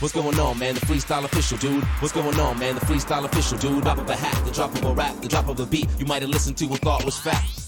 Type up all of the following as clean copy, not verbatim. What's going on, man? The freestyle official, dude. What's going on, man? The freestyle official, dude. Drop of a hat, the drop of a rap, the drop of a beat. You might have listened to and thought was fact.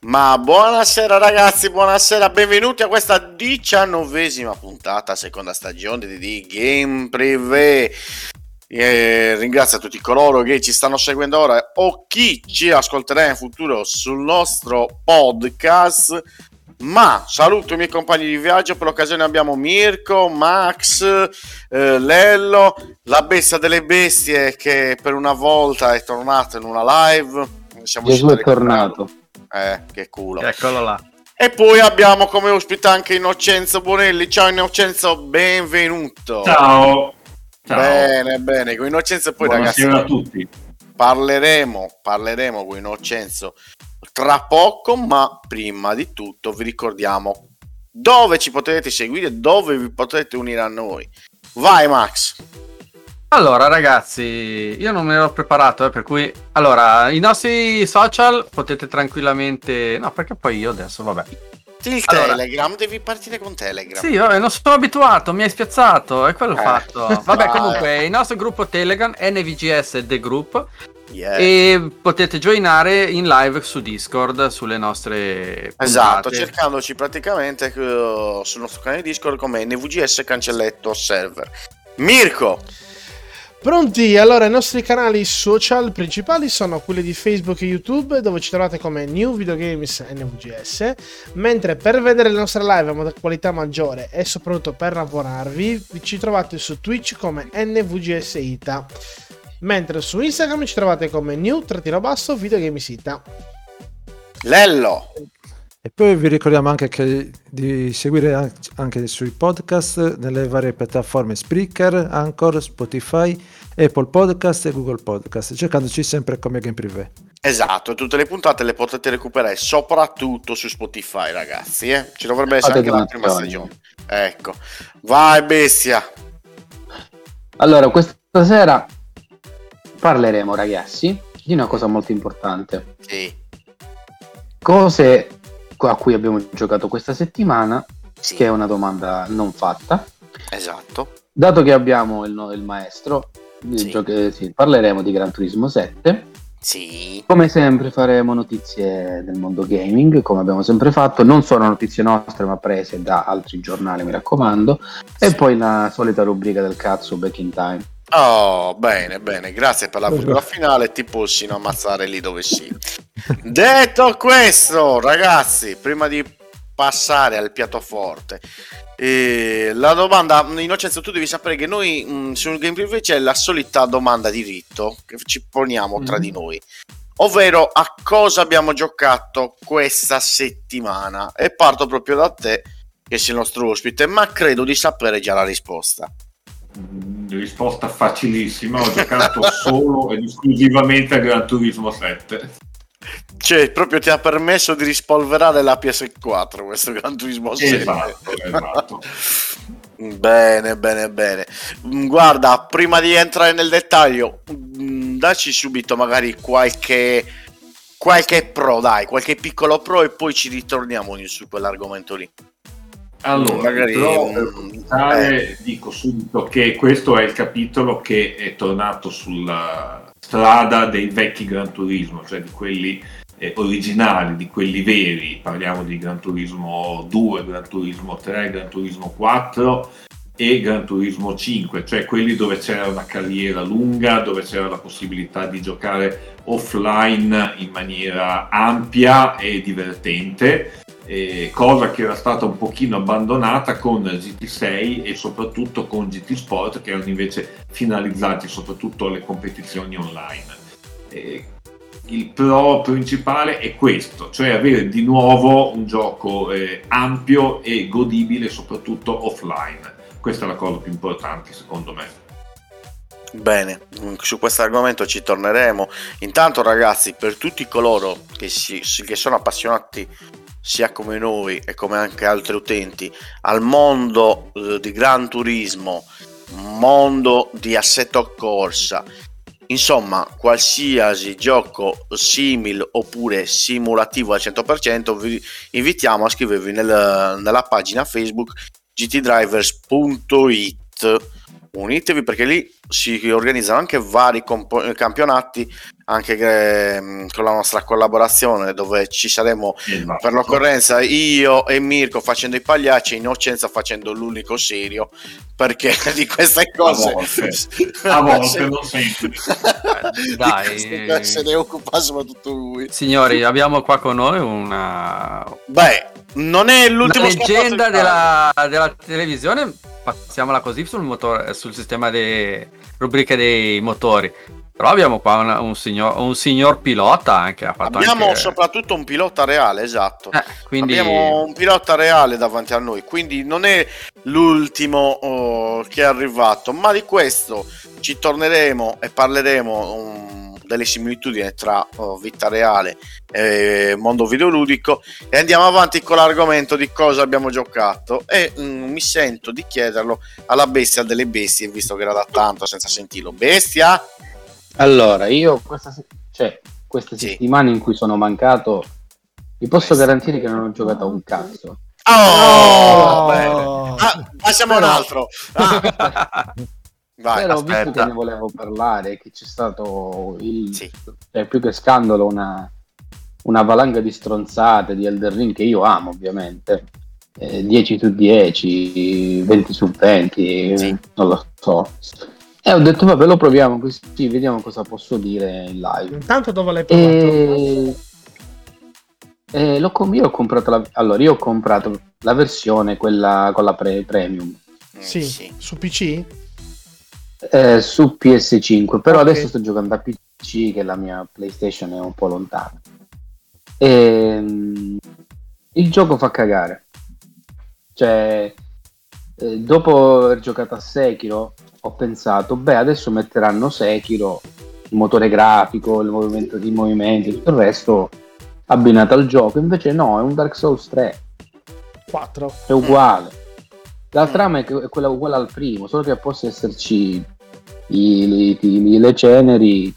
Ma buonasera ragazzi, buonasera, benvenuti a questa 19ª puntata, seconda stagione di Game Privé. Ringrazio a tutti coloro che ci stanno seguendo ora o chi ci ascolterà in futuro sul nostro podcast. Ma saluto i miei compagni di viaggio, per l'occasione abbiamo Mirko, Max, Lello, la bestia delle bestie che per una volta è tornato in una live. Gesù è tornato. Che culo. Eccolo là. E poi abbiamo come ospite anche Innocenzo Bonelli. Ciao Innocenzo, benvenuto. Ciao. Bene, bene, con Innocenzo poi buonasera ragazzi. Buonasera a tutti. Parleremo con Innocenzo tra poco, ma prima di tutto vi ricordiamo dove ci potete seguire, dove vi potete unire a noi. Vai Max. Allora ragazzi, io non me l'ho preparato, per cui allora i nostri social potete tranquillamente, no perché poi io adesso vabbè. Il allora... Telegram, devi partire con Telegram. Sì, vabbè, non sono abituato, mi hai spiazzato, è quello fatto. Vabbè, comunque il nostro gruppo Telegram NVGS The Group. Yeah. E potete joinare in live su Discord sulle nostre puntate. Esatto, cercandoci praticamente sul nostro canale Discord come NVGS cancelletto server. Mirko. Pronti? Allora, i nostri canali social principali sono quelli di Facebook e YouTube, dove ci trovate come New Video Games NVGS, mentre per vedere le nostre live a qualità maggiore e soprattutto per abbonarvi ci trovate su Twitch come NVGS Ita, mentre su Instagram ci trovate come New_Video Games Ita. Lello! E poi vi ricordiamo anche che di seguire anche sui podcast nelle varie piattaforme Spreaker, Anchor, Spotify, Apple Podcast e Google Podcast, cercandoci sempre come Game Privé. Esatto, tutte le puntate le potete recuperare soprattutto su Spotify ragazzi, eh? Ci dovrebbe essere anche la prima stagione. Ecco, vai bestia! Allora, questa sera parleremo ragazzi di una cosa molto importante. Sì. Cose a cui abbiamo giocato questa settimana, sì, che è una domanda non fatta. Esatto. Dato che abbiamo il maestro, sì. Parleremo di Gran Turismo 7. Sì. Come sempre faremo notizie del mondo gaming, come abbiamo sempre fatto. Non sono notizie nostre, ma prese da altri giornali, mi raccomando. Sì. E poi la solita rubrica del cazzo, Back in Time. Oh, bene, bene. Grazie per la futura finale. Ti possono ammazzare lì dove sì. Detto questo, ragazzi, prima di passare al piatto forte, la domanda, Innocenzo, tu devi sapere che noi sul Game Privé c'è la solita domanda di rito che ci poniamo tra di noi, ovvero a cosa abbiamo giocato questa settimana. E parto proprio da te, che sei il nostro ospite, ma credo di sapere già la risposta. Risposta facilissima, ho giocato solo ed esclusivamente a Gran Turismo 7. Cioè, proprio ti ha permesso di rispolverare la PS4 questo Gran Turismo 7. Esatto. Bene, bene, bene. Guarda, prima di entrare nel dettaglio, dacci subito magari qualche pro, dai, qualche piccolo pro e poi ci ritorniamo su quell'argomento lì. Allora, però per cominciare dico subito che questo è il capitolo che è tornato sulla strada dei vecchi Gran Turismo, cioè di quelli originali, di quelli veri. Parliamo di Gran Turismo 2, Gran Turismo 3, Gran Turismo 4 e Gran Turismo 5, cioè quelli dove c'era una carriera lunga, dove c'era la possibilità di giocare offline in maniera ampia e divertente. cosa che era stata un pochino abbandonata con GT6 e soprattutto con GT Sport, che erano invece finalizzati soprattutto alle competizioni online. Il pro principale è questo, cioè avere di nuovo un gioco ampio e godibile soprattutto offline. Questa è la cosa più importante secondo me. Bene, su questo argomento ci torneremo. Intanto ragazzi, per tutti coloro che sono appassionati sia come noi e come anche altri utenti al mondo di Gran Turismo, mondo di Assetto Corsa, insomma qualsiasi gioco simile oppure simulativo al 100%, vi invitiamo a iscrivervi nella pagina Facebook gtdrivers.it. unitevi perché lì si organizzano anche vari campionati, anche con la nostra collaborazione, dove ci saremo per l'occorrenza io e Mirko facendo i pagliacci e Innocenzo facendo l'unico serio, perché di queste cose a volte non sento. Dai, se ne occupa soprattutto lui. Signori, abbiamo qua con noi una non è l'ultimo, la leggenda della televisione, passiamola così, sul motore, sul sistema delle rubriche dei motori. Però abbiamo qua un signor pilota anche, ha fatto soprattutto un pilota reale, esatto. Quindi abbiamo un pilota reale davanti a noi, quindi non è l'ultimo che è arrivato, ma di questo ci torneremo e parleremo delle similitudini tra vita reale e mondo videoludico. E andiamo avanti con l'argomento di cosa abbiamo giocato e mi sento di chiederlo alla bestia delle bestie, visto che era da tanto senza sentirlo. Bestia! Allora, io questa settimana in cui sono mancato, vi posso garantire che non ho giocato a un cazzo. Passiamo a un altro. Vai, però aspetta. Visto che ne volevo parlare, che c'è stato più che scandalo una valanga di stronzate di Elden Ring, che io amo ovviamente, 10 su 10, 20 su 20, non lo so. E ho detto vabbè, lo proviamo così, vediamo cosa posso dire in live. Intanto dove l'hai provato? Io ho comprato la versione quella con la premium. Sì. Su PC? Su PS5, però adesso sto giocando a PC, che la mia PlayStation è un po' lontana. Il gioco fa cagare. Cioè, dopo aver giocato a Sekiro, ho pensato adesso metteranno Sekiro, il motore grafico, il movimento di movimenti, tutto il resto abbinato al gioco. Invece no, è un Dark Souls 3-4, è uguale. La trama è quella uguale al primo, solo che possa esserci le ceneri,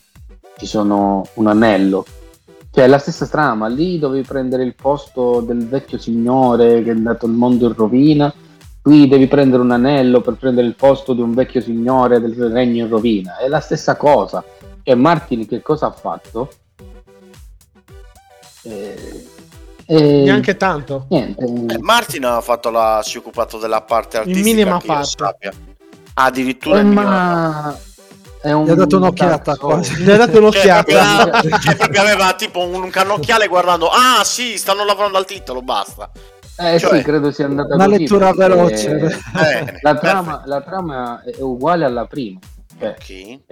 ci sono un anello, cioè la stessa trama. Lì dovevi prendere il posto del vecchio signore che è andato il mondo in rovina, qui devi prendere un anello per prendere il posto di un vecchio signore del regno in rovina, è la stessa cosa. E Martin che cosa ha fatto? Neanche tanto. Niente. Martin ha fatto si è occupato della parte artistica, in minima parte. Addirittura gli ha dato un'occhiata, gli ha dato un'occhiata. Perché aveva tipo un cannocchiale guardando, stanno lavorando al titolo, basta. Sì, credo sia andata una così, lettura veloce. La trama è uguale alla prima, è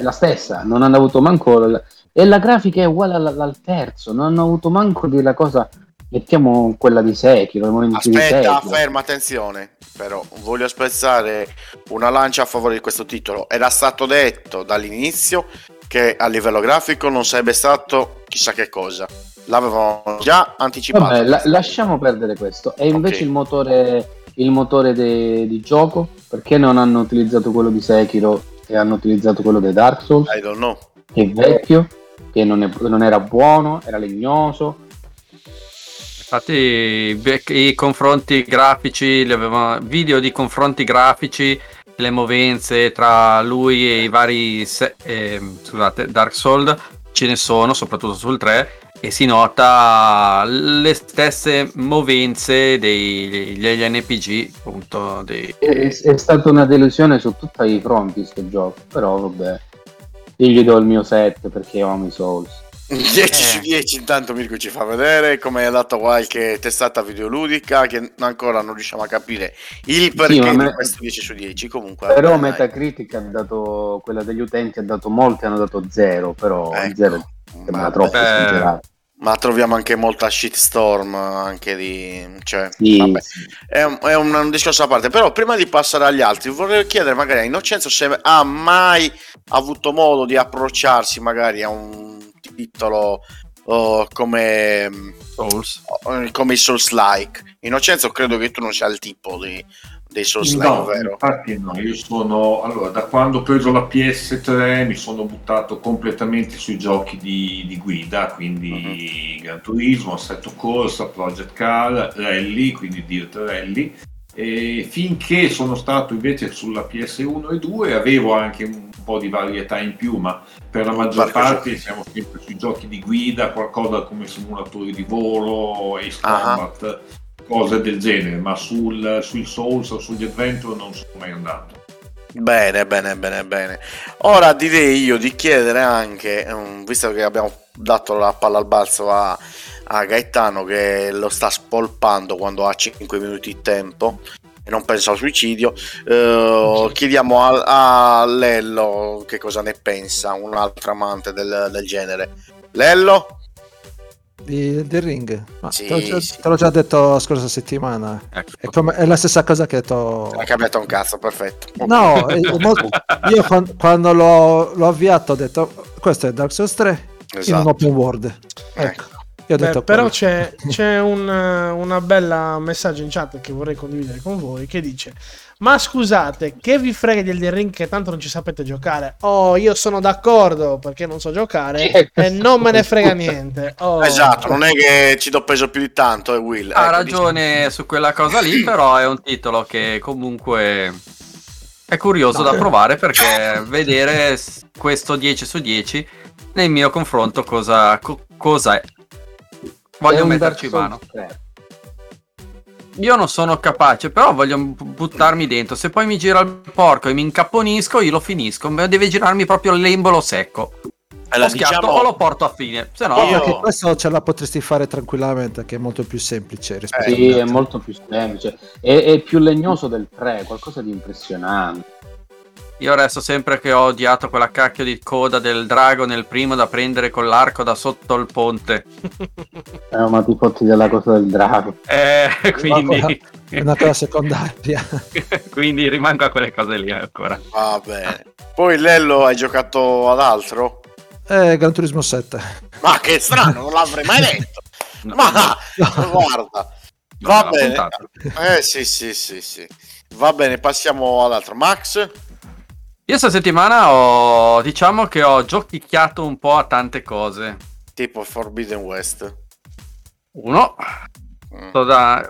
la stessa, non hanno avuto manco e la grafica è uguale al terzo, non hanno avuto manco della cosa, mettiamo quella di Sekiro. Aspetta, ferma, attenzione, però voglio spezzare una lancia a favore di questo titolo. Era stato detto dall'inizio che a livello grafico non sarebbe stato chissà che cosa, l'avevamo già anticipato. Vabbè, lasciamo perdere questo. E invece il motore di gioco, perché non hanno utilizzato quello di Sekiro e hanno utilizzato quello di Dark Souls? I don't know. Che è vecchio, che non era buono, era legnoso. Infatti i confronti grafici, video di confronti grafici, le movenze tra lui e i vari Dark Souls ce ne sono, soprattutto sul 3, e si nota le stesse movenze degli NPG, appunto. È stata una delusione su tutti i fronti sto gioco, però vabbè, io gli do il mio 7 perché amo i Souls. 10 su 10 intanto Mirko ci fa vedere, come ha dato qualche testata videoludica che ancora non riusciamo a capire il perché di questo 10 su 10 comunque. Però Metacritic ha dato, quella degli utenti ha dato, molti hanno dato 0, però 0 sembra troppo esagerato. Ma troviamo anche molta shitstorm anche di, cioè, sì, vabbè. Sì. È un discorso a parte, però prima di passare agli altri vorrei chiedere magari a Innocenzo se ha mai avuto modo di approcciarsi magari a un titolo come Souls, come i Souls-like. Innocenzo, credo che tu non sia il tipo dei Souls-like, no, vero? Infatti no, io sono, allora, da quando ho preso la PS3 mi sono buttato completamente sui giochi di guida, quindi Gran Turismo, Assetto Corsa, Project Car, Rally, quindi Dirt Rally, e finché sono stato invece sulla PS1 e 2 avevo anche un po' di varietà in più, ma per la maggior parte siamo sempre sui giochi di guida, qualcosa come simulatori di volo, Ace Combat, cose del genere, ma sui Souls o sugli Adventure non sono mai andato. Bene. Ora direi io di chiedere anche, visto che abbiamo dato la palla al balzo a Gaetano che lo sta spolpando quando ha 5 minuti di tempo e non pensa al suicidio, chiediamo a Lello che cosa ne pensa, un altro amante del genere. Lello? Di Elden Ring? Te l'ho già detto la scorsa settimana, ecco. È la stessa cosa che ho detto. Ha cambiato un cazzo, perfetto. No, io quando l'ho avviato ho detto questo è Dark Souls 3 in un open world, ecco. Io ho detto però c'è una bella messaggio in chat che vorrei condividere con voi che dice: ma scusate, che vi frega di Elden Ring che tanto non ci sapete giocare? Oh, io sono d'accordo, perché non so giocare e non me ne frega niente. Oh. Esatto, non è che ci do peso più di tanto, Will. Ha ragione, diciamo, su quella cosa lì, però è un titolo che comunque è curioso da provare, perché vedere questo 10 su 10 nel mio confronto cosa è. Voglio metterci mano. Io non sono capace, però voglio buttarmi dentro. Se poi mi gira il porco e mi incapponisco, io lo finisco. Deve girarmi proprio l'embolo secco. Allora, lo schiatto, diciamo, o lo porto a fine. Se no, io... Questo ce la potresti fare tranquillamente, che è molto più semplice. Sì, è molto più semplice. È più legnoso del 3, qualcosa di impressionante. Io resto sempre che ho odiato quella cacchio di coda del drago nel primo da prendere con l'arco da sotto il ponte. Ma ti fotti della cosa del drago. Quindi... È una cosa secondaria. Quindi rimango a quelle cose lì ancora. Va bene. Poi Lello, hai giocato ad altro? Gran Turismo 7. Ma che strano, non l'avrei mai detto. No, no. Guarda. Non va bene. Sì. Va bene, passiamo all'altro. Max? Io questa settimana ho giochicchiato un po' a tante cose. Tipo Forbidden West. Uno.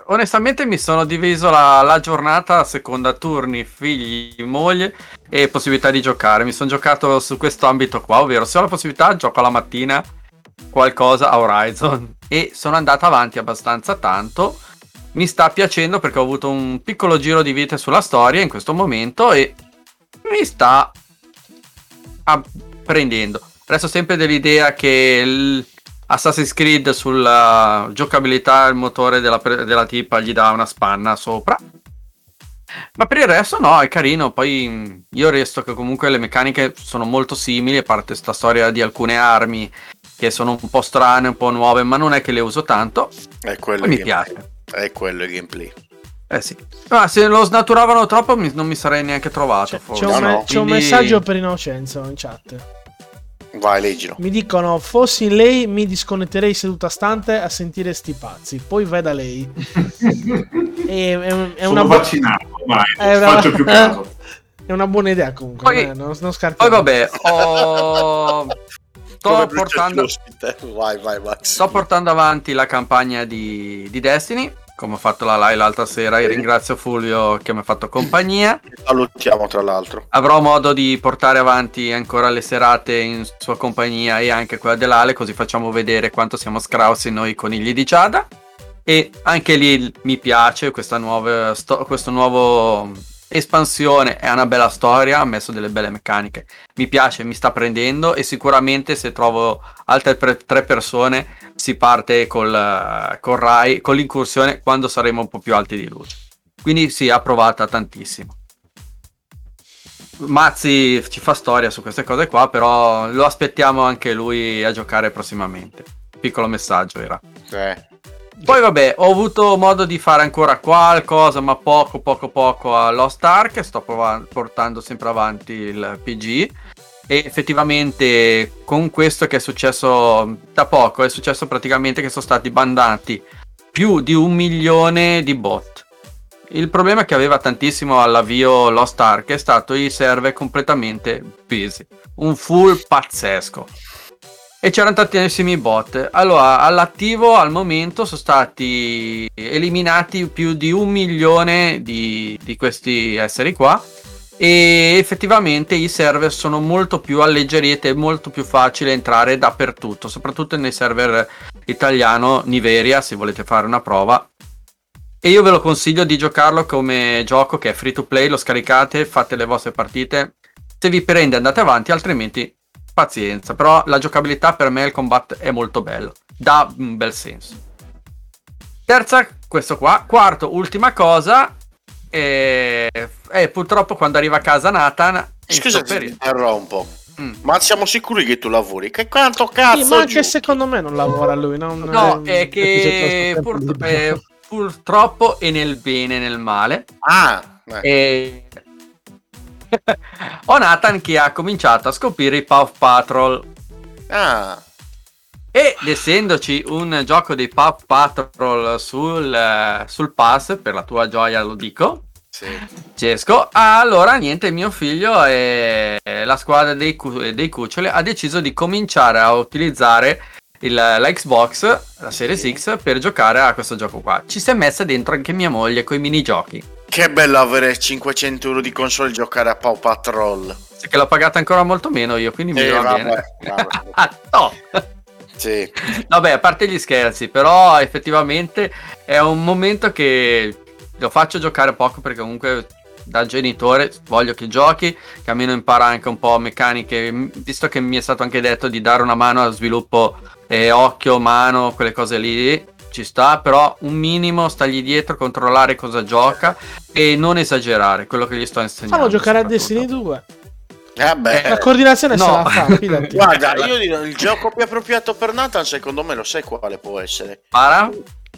Onestamente mi sono diviso la giornata a seconda turni, figli, moglie e possibilità di giocare. Mi sono giocato su questo ambito qua, ovvero se ho la possibilità gioco alla mattina qualcosa a Horizon. E sono andato avanti abbastanza tanto. Mi sta piacendo perché ho avuto un piccolo giro di vite sulla storia in questo momento e... mi sta prendendo. Resto sempre dell'idea che Assassin's Creed sulla giocabilità, il motore della tipa gli dà una spanna sopra, ma per il resto no, è carino. Poi io resto che comunque le meccaniche sono molto simili, a parte sta storia di alcune armi che sono un po' strane, un po' nuove, ma non è che le uso tanto. Mi piace. È quello il gameplay. Sì. Ma se lo snaturavano troppo non mi sarei neanche trovato. Forse. C'è un messaggio per Innocenzo in chat. Vai, leggilo. Mi dicono: fossi lei mi disconnetterei seduta stante a sentire sti pazzi. Poi veda lei. È sono vaccinato, faccio più caso. È una buona idea comunque. Poi, non scartiamo. Poi vabbè, sto portando avanti la campagna di Destiny, come ho fatto la live l'altra sera, e ringrazio Fulvio che mi ha fatto compagnia. Salutiamo, tra l'altro. Avrò modo di portare avanti ancora le serate in sua compagnia e anche quella dell'Ale, così facciamo vedere quanto siamo scrausi noi conigli di Giada. E anche lì mi piace questo nuovo espansione, è una bella storia, ha messo delle belle meccaniche, mi piace, mi sta prendendo, e sicuramente se trovo altre tre persone si parte con l'incursione quando saremo un po' più alti di luce. Quindi sì, approvata tantissimo. Mazzi ci fa storia su queste cose qua, però lo aspettiamo anche lui a giocare prossimamente. Piccolo messaggio era. Sì. Poi vabbè, ho avuto modo di fare ancora qualcosa, ma poco a Lost Ark. Sto portando sempre avanti il PG, e effettivamente con questo che è successo da poco, è successo praticamente che sono stati bandati più di 1 milione di bot. Il problema che aveva tantissimo all'avvio Lost Ark è stato i server completamente busy, un full pazzesco, e c'erano tantissimi bot. Allora, all'attivo al momento sono stati eliminati più di 1 milione di questi esseri qua, e effettivamente i server sono molto più alleggeriti, è molto più facile entrare dappertutto, soprattutto nei server italiano, Niveria, se volete fare una prova. E io ve lo consiglio di giocarlo come gioco che è free to play, lo scaricate, fate le vostre partite, se vi prende andate avanti, altrimenti pazienza. Però la giocabilità, per me il combat è molto bello, dà un bel senso. Terza, questo qua. Quarto, ultima cosa, è purtroppo quando arriva a casa Nathan. Scusa, ti interrompo. Ma siamo sicuri che tu lavori? Che quanto cazzo? Sì, ma anche secondo me non lavora lui. No, è che purtroppo è nel bene e nel male. Ho Nathan che ha cominciato a scoprire i Paw Patrol. Ed essendoci un gioco dei Paw Patrol sul pass, per la tua gioia lo dico, Cesco, allora niente, mio figlio e la squadra dei cuccioli ha deciso di cominciare a utilizzare la Xbox, la Series X, per giocare a questo gioco qua. Ci si è messa dentro anche mia moglie con i minigiochi. Che bello avere 500 euro di console e giocare a Paw Patrol. Sì, che l'ho pagata ancora molto meno io, quindi mi va bene. No. Sì. Vabbè, a parte gli scherzi, però effettivamente è un momento che lo faccio giocare poco, perché comunque da genitore voglio che giochi, che almeno impara anche un po' meccaniche, visto che mi è stato anche detto di dare una mano allo sviluppo, occhio, mano, quelle cose lì. Ci sta, però un minimo stargli dietro, controllare cosa gioca e non esagerare, quello che gli sto insegnando. Fanno giocare a Destiny 2. La coordinazione no. Se la fa, fidati. Guarda, io dico, il gioco più appropriato per Nathan secondo me, lo sai quale può essere?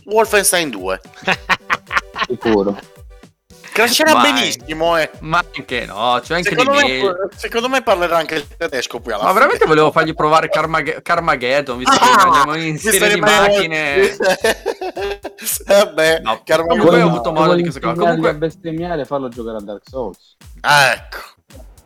Wolfenstein 2. Sicuro. Crescerà benissimo, Ma anche no, cioè anche secondo me parlerà anche il tedesco poi alla fine. Veramente volevo fargli provare Carmageddon, visto che andiamo insieme di macchine. Vabbè, no, comunque ho avuto modo di questo. Comunque bestemmiare e farlo giocare a Dark Souls. Ecco.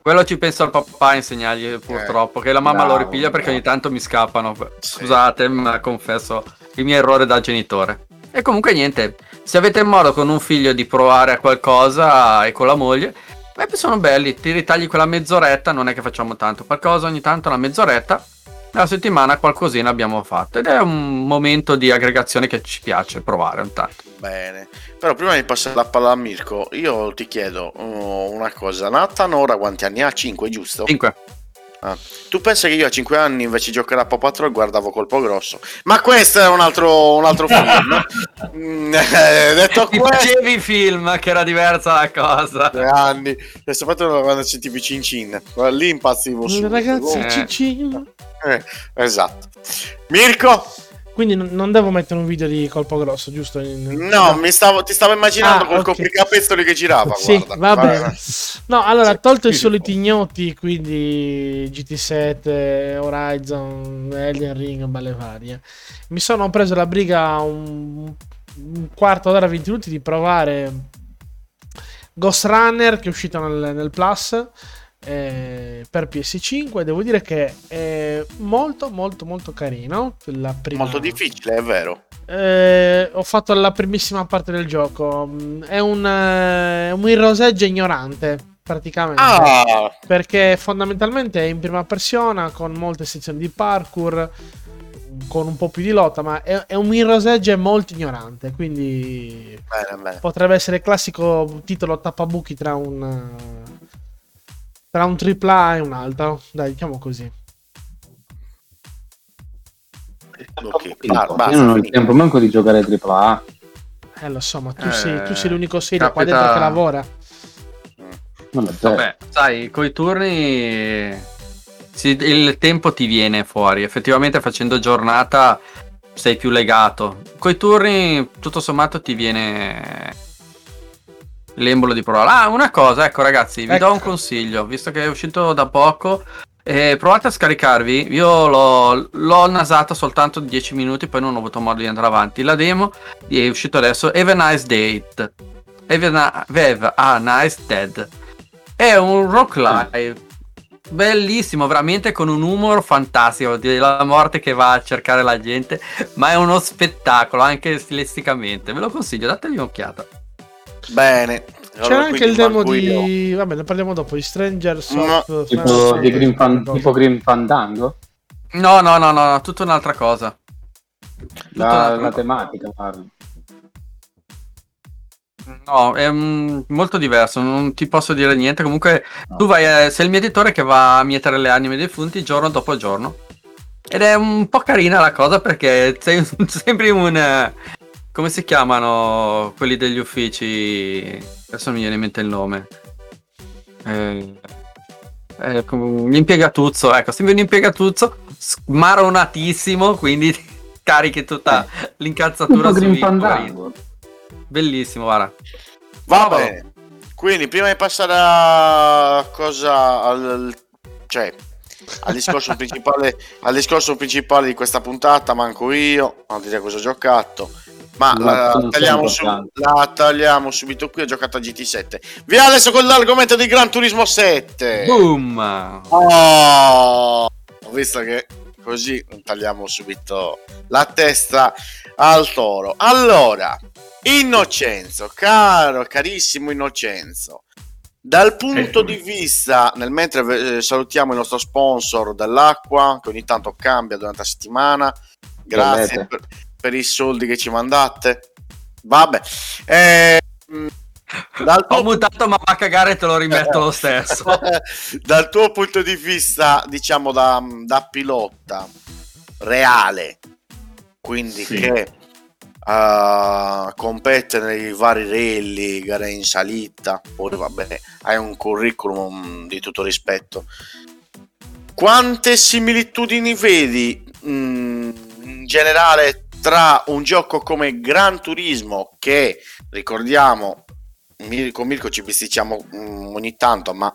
Quello ci penso al papà a insegnargli, purtroppo, che la mamma lo ripiglia perché ogni tanto mi scappano. Scusate, ma confesso il mio errore da genitore. E comunque niente, se avete modo con un figlio di provare a qualcosa e con la moglie, sono belli, ti ritagli quella mezz'oretta, non è che facciamo tanto, qualcosa ogni tanto, una mezz'oretta, nella settimana qualcosina abbiamo fatto, ed è un momento di aggregazione che ci piace provare un tanto. Bene, però prima di passare la palla a Mirko, io ti chiedo una cosa, Nathan ora quanti anni ha? 5, giusto? 5. Tu pensi che io a 5 anni invece giocare a Paw Patrol guardavo Colpo Grosso? Ma questo è un altro film. Detto ti questo, facevi film, che era diversa la cosa. 3 anni. E soprattutto quando c'è tipo Cin-Cin. Lì impazzivo subito. Ragazzi, Cin-Cin. Esatto. Mirko? Quindi non devo mettere un video di Colpo Grosso, giusto? No. Ti stavo immaginando col copricapezzoli che girava. Sì, guarda, va bene. No, allora, tolto i soliti ignoti, quindi GT7, Horizon, Elden Ring, balle varie, mi sono preso la briga un quarto d'ora, 20 minuti di provare Ghost Runner, che è uscito nel Plus, per PS5. Devo dire che è molto molto molto carino. Molto difficile, è vero. Ho fatto la primissima parte del gioco. È un roseggio ignorante, praticamente. Perché fondamentalmente è in prima persona, con molte sezioni di parkour, con un po' più di lotta, ma è un Mirror's Edge molto ignorante, quindi bene. Potrebbe essere il classico titolo tappabuchi tra un AAA e un altro, dai, diciamo così. Okay. Io non ho il tempo manco di giocare AAA. Lo so, ma tu sei l'unico serio qua dentro che lavora. Vabbè, sai, coi turni il tempo ti viene fuori. Effettivamente facendo giornata sei più legato. Coi turni tutto sommato ti viene l'embolo di provare. Una cosa, ecco ragazzi, vi do un consiglio. Visto che è uscito da poco, provate a scaricarvi. Io l'ho nasata soltanto 10 minuti, poi non ho avuto modo di andare avanti. La demo è uscita adesso, Have a Nice Date, Have a Nice Dead. È un roguelike bellissimo, veramente, con un humor fantastico della morte che va a cercare la gente, ma è uno spettacolo anche stilisticamente. Ve lo consiglio, dategli un'occhiata. Bene. C'era anche il demo di... Vabbè, ne parliamo dopo, di Stranger Things. No. Tipo Grim Fandango? No, tutta un'altra cosa. La tematica, parlo. No, è molto diverso, non ti posso dire niente. Comunque, no. Tu vai, sei il mietitore che va a mietare le anime dei defunti giorno dopo giorno. Ed è un po' carina la cosa, perché sei sempre un... Come si chiamano quelli degli uffici? Adesso mi viene in mente il nome. Un impiegatuzzo, ecco, sembra un impiegatuzzo smaronatissimo, quindi carichi tutta l'incazzatura sul Fandango. Bellissimo, guarda. Va bene. Quindi prima di passare a cosa al discorso principale, di questa puntata, manco io a dire cosa ho giocato, ma la tagliamo subito qui. Ho giocato a GT7. Vi adesso con l'argomento di Gran Turismo 7. Boom! Oh, ho visto che così tagliamo subito la testa al toro. Allora, Innocenzo, carissimo Innocenzo, dal punto di vista, nel mentre salutiamo il nostro sponsor dell'acqua, che ogni tanto cambia durante la settimana, grazie per i soldi che ci mandate, vabbè, ho mutato, ma va a cagare, te lo rimetto lo stesso. Dal tuo punto di vista, diciamo da pilota reale, quindi sì, che compete nei vari rally, gare in salita, poi vabbè, hai un curriculum di tutto rispetto, quante similitudini vedi in generale tra un gioco come Gran Turismo, che ricordiamo, con Mirko ci bisticciamo ogni tanto, ma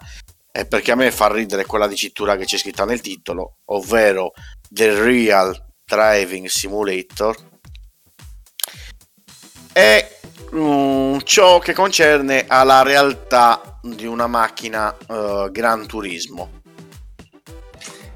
è perché a me fa ridere quella dicitura che c'è scritta nel titolo, ovvero The Real Driving Simulator, è ciò che concerne alla realtà di una macchina Gran Turismo.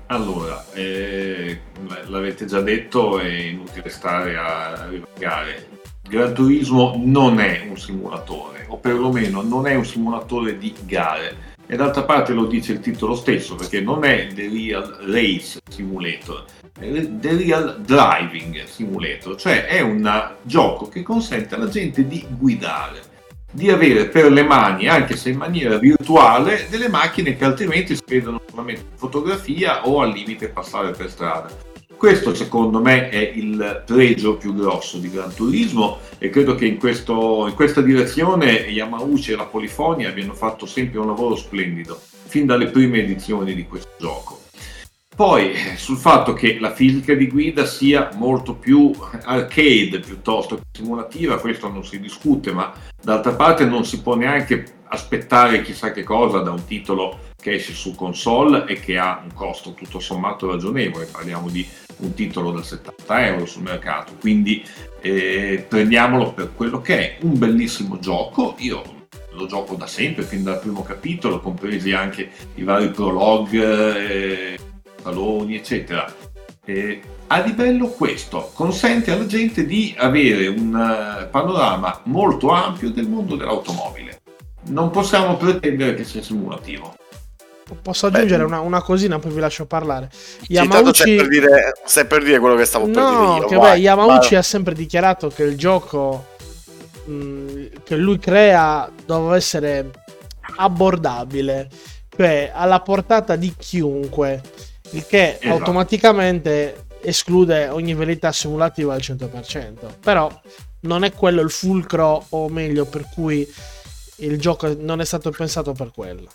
Allora, l'avete già detto, è inutile stare a ripagare. Gran Turismo non è un simulatore, o perlomeno non è un simulatore di gare. E d'altra parte lo dice il titolo stesso, perché non è The Real Race Simulator, è The Real Driving Simulator, cioè è un gioco che consente alla gente di guidare, di avere per le mani, anche se in maniera virtuale, delle macchine che altrimenti si vedono solamente in fotografia o al limite passare per strada. Questo secondo me è il pregio più grosso di Gran Turismo, e credo che in questa direzione Yamauchi e la Polyphony abbiano fatto sempre un lavoro splendido, fin dalle prime edizioni di questo gioco. Poi sul fatto che la fisica di guida sia molto più arcade piuttosto che simulativa, questo non si discute, ma d'altra parte non si può neanche aspettare chissà che cosa da un titolo che esce su console e che ha un costo tutto sommato ragionevole, parliamo di un titolo da 70 euro sul mercato, quindi prendiamolo per quello che è, un bellissimo gioco. Io lo gioco da sempre, fin dal primo capitolo, compresi anche i vari prologue, saloni, eccetera. Ha di bello questo, consente alla gente di avere un panorama molto ampio del mondo dell'automobile. Non possiamo pretendere che sia simulativo. Posso aggiungere una cosina, poi vi lascio parlare. Yamauchi... stai per dire quello che stavo per dire io. Yamauchi ha sempre dichiarato che il gioco che lui crea doveva essere abbordabile, cioè alla portata di chiunque, il che automaticamente esclude ogni verità simulativa al 100%. Però non è quello il fulcro, o meglio, per cui il gioco non è stato pensato per quello.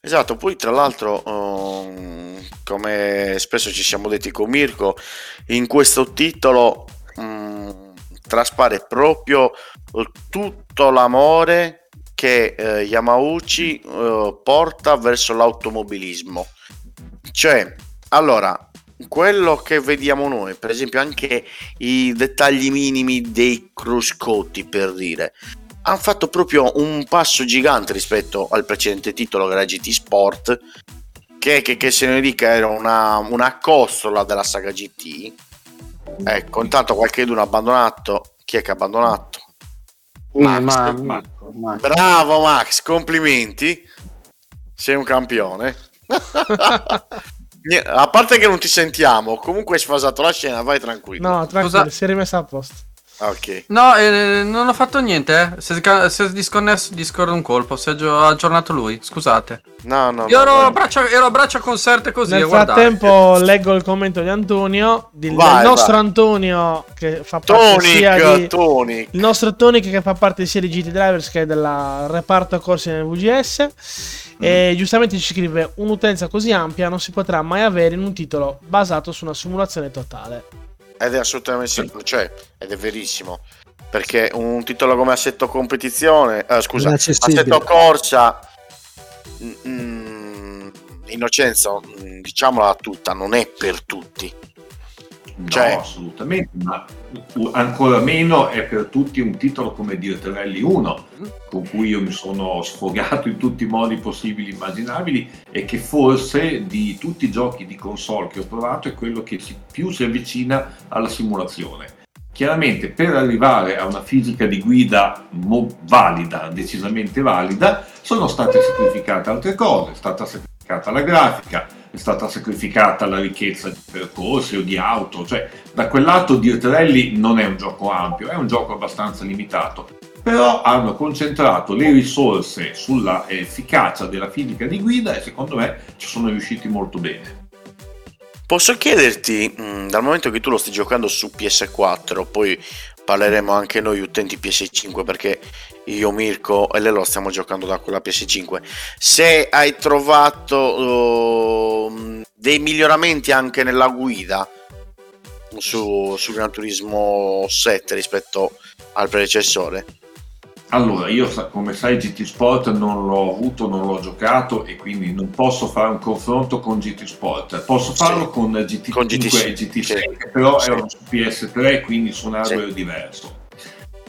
Esatto, poi tra l'altro come spesso ci siamo detti con Mirko, in questo titolo traspare proprio tutto l'amore che Yamauchi porta verso l'automobilismo. Cioè, allora, quello che vediamo noi, per esempio anche i dettagli minimi dei cruscotti, per dire, hanno fatto proprio un passo gigante rispetto al precedente titolo, che era GT Sport, che se ne dica era una costola della saga GT. Ecco, intanto qualcuno ha abbandonato. Chi è che ha abbandonato? Max. Max. Bravo Max, complimenti, sei un campione. A parte che non ti sentiamo, comunque hai sfasato la scena, vai tranquillo. No, tranquillo, si è rimessa a posto. Ok. No, non ho fatto niente, si è disconnesso Discord un colpo, si è aggiornato lui, scusate. No. Io ero a braccia concerte così. Nel frattempo leggo il commento di Antonio, del nostro Antonio che fa parte sia di Tonic. Il nostro Tonic che fa parte sia di GT Drivers che del reparto corsi nel VGS. E giustamente ci scrive: un'utenza così ampia non si potrà mai avere in un titolo basato su una simulazione totale. Ed è assolutamente ed è verissimo, perché un titolo come Assetto Corsa, Innocenzo, diciamola tutta, non è per tutti. No, assolutamente, ma ancora meno è per tutti un titolo come Dirt Rally 1, con cui io mi sono sfogato in tutti i modi possibili e immaginabili, e che forse di tutti i giochi di console che ho provato è quello che più si avvicina alla simulazione. Chiaramente, per arrivare a una fisica di guida valida, decisamente valida, sono state sacrificate altre cose. È stata sacrificata la grafica, è stata sacrificata la ricchezza di percorsi o di auto, cioè da quel lato Dirt Rally non è un gioco ampio, è un gioco abbastanza limitato, però hanno concentrato le risorse sulla efficacia della fisica di guida e secondo me ci sono riusciti molto bene. Posso chiederti, dal momento che tu lo stai giocando su PS4, poi parleremo anche noi utenti PS5, perché io, Mirko e Lello stiamo giocando da quella PS5, se hai trovato dei miglioramenti anche nella guida su Gran Turismo 7 rispetto al predecessore. Allora, io come sai GT Sport non l'ho avuto, non l'ho giocato, e quindi non posso fare un confronto con GT Sport. Posso farlo con GT5 e GT6, però erano su PS3, quindi su un hardware diverso.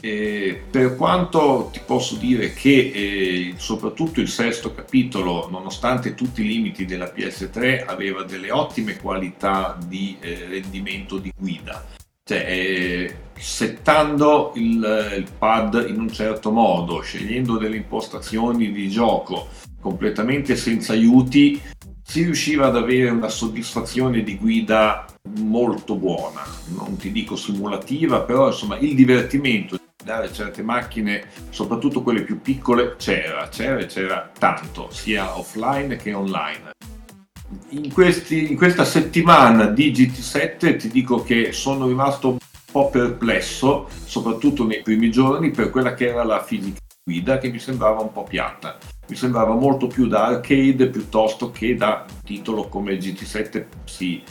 Per quanto ti posso dire che soprattutto il sesto capitolo, nonostante tutti i limiti della PS3, aveva delle ottime qualità di rendimento di guida. Cioè, settando il pad in un certo modo, scegliendo delle impostazioni di gioco completamente senza aiuti, si riusciva ad avere una soddisfazione di guida molto buona, non ti dico simulativa, però insomma il divertimento di guidare certe macchine, soprattutto quelle più piccole, c'era tanto, sia offline che online. In questa settimana di GT7 ti dico che sono rimasto un po' perplesso, soprattutto nei primi giorni, per quella che era la fisica di guida, che mi sembrava un po' piatta, mi sembrava molto più da arcade piuttosto che da titolo come GT7 ci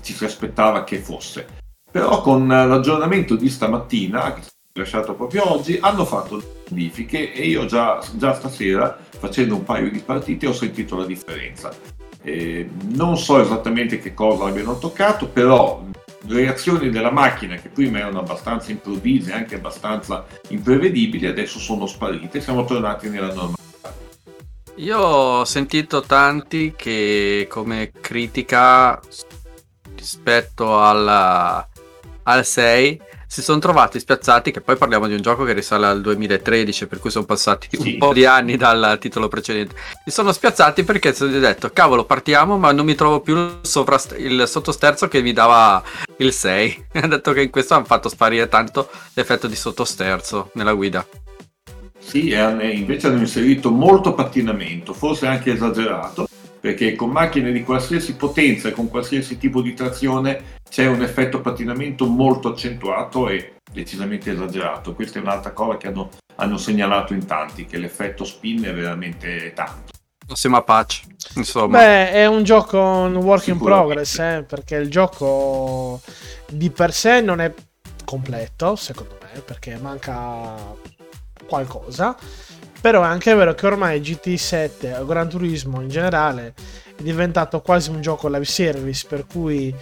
si aspettava che fosse. Però con l'aggiornamento di stamattina, che è lasciato proprio oggi, hanno fatto le modifiche e io già stasera, facendo un paio di partite, ho sentito la differenza. Non so esattamente che cosa abbiano toccato, però reazioni della macchina che prima erano abbastanza improvvise, anche abbastanza imprevedibili, adesso sono sparite, siamo tornati nella normalità. Io ho sentito tanti che come critica rispetto al 6 si sono trovati spiazzati, che poi parliamo di un gioco che risale al 2013, per cui sono passati un po' di anni dal titolo precedente. Si sono spiazzati perché si sono detto cavolo, partiamo, ma non mi trovo più il sottosterzo che mi dava il 6. Ha detto che in questo hanno fatto sparire tanto l'effetto di sottosterzo nella guida. Sì, invece hanno inserito molto pattinamento, forse anche esagerato, perché con macchine di qualsiasi potenza e con qualsiasi tipo di trazione c'è un effetto pattinamento molto accentuato e decisamente esagerato. Questa è un'altra cosa che hanno segnalato in tanti, che l'effetto spin è veramente tanto. Siamo a pace, insomma. Beh, è un gioco, un work in progress, perché il gioco di per sé non è completo, secondo me, perché manca qualcosa. Però è anche vero che ormai GT7 o Gran Turismo in generale è diventato quasi un gioco live service, per cui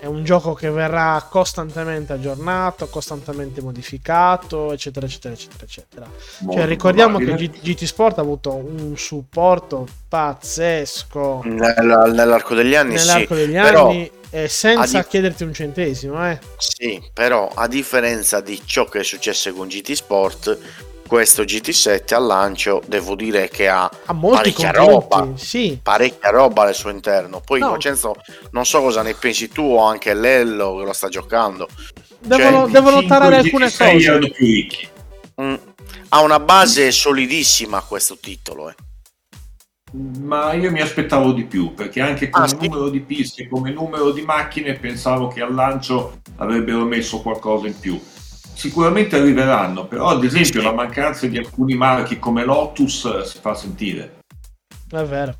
è un gioco che verrà costantemente aggiornato, costantemente modificato, eccetera eccetera eccetera eccetera. Cioè, ricordiamo che GT Sport ha avuto un supporto pazzesco nell'arco degli anni, nell'arco degli anni, però, senza chiederti un centesimo, Sì, però a differenza di ciò che è successo con GT Sport, questo GT7 al lancio devo dire che ha parecchia roba, sì, parecchia roba al suo interno. Poi Innocenzo, non so cosa ne pensi tu, o anche Lello che lo sta giocando. Devono tarare alcune cose. Ha una base solidissima questo titolo, ma io mi aspettavo di più, perché anche come numero di piste, come numero di macchine, pensavo che al lancio avrebbero messo qualcosa in più. Sicuramente arriveranno, però ad esempio la mancanza di alcuni marchi come Lotus si fa sentire. È vero.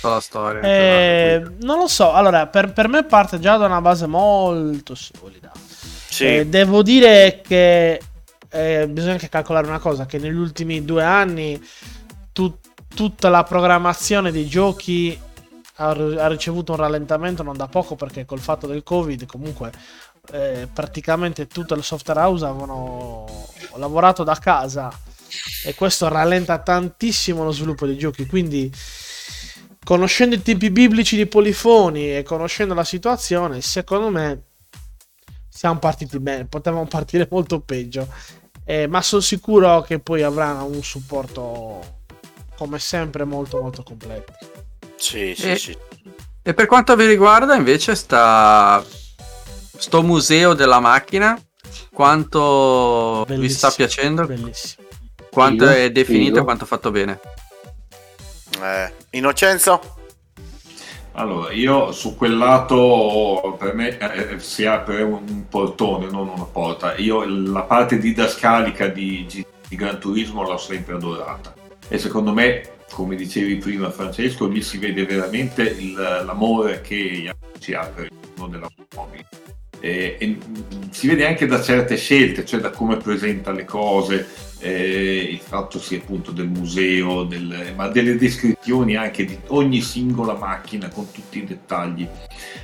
La storia, non lo so, allora per me parte già da una base molto solida. Sì. Devo dire che bisogna anche calcolare una cosa, che negli ultimi 2 anni tutta la programmazione dei giochi ha ricevuto un rallentamento non da poco, perché col fatto del Covid comunque praticamente tutto il software house avevano lavorato da casa, e questo rallenta tantissimo lo sviluppo dei giochi. Quindi, conoscendo i tempi biblici di Polyphony e conoscendo la situazione, secondo me siamo partiti bene, potevamo partire molto peggio, ma sono sicuro che poi avranno un supporto come sempre molto molto completo. Sì. E per quanto vi riguarda invece sto museo della macchina, quanto vi sta piacendo? Bellissimo. Quanto è definito e quanto è fatto bene? Innocenzo? Allora, io su quel lato per me si apre un portone, non una porta. Io la parte didascalica di Gran Turismo l'ho sempre adorata, e secondo me, come dicevi prima Francesco, lì si vede veramente l'amore che si ha per il mondo dell'automobile. E si vede anche da certe scelte, cioè da come presenta le cose, il fatto sì appunto del museo, ma delle descrizioni anche di ogni singola macchina con tutti i dettagli.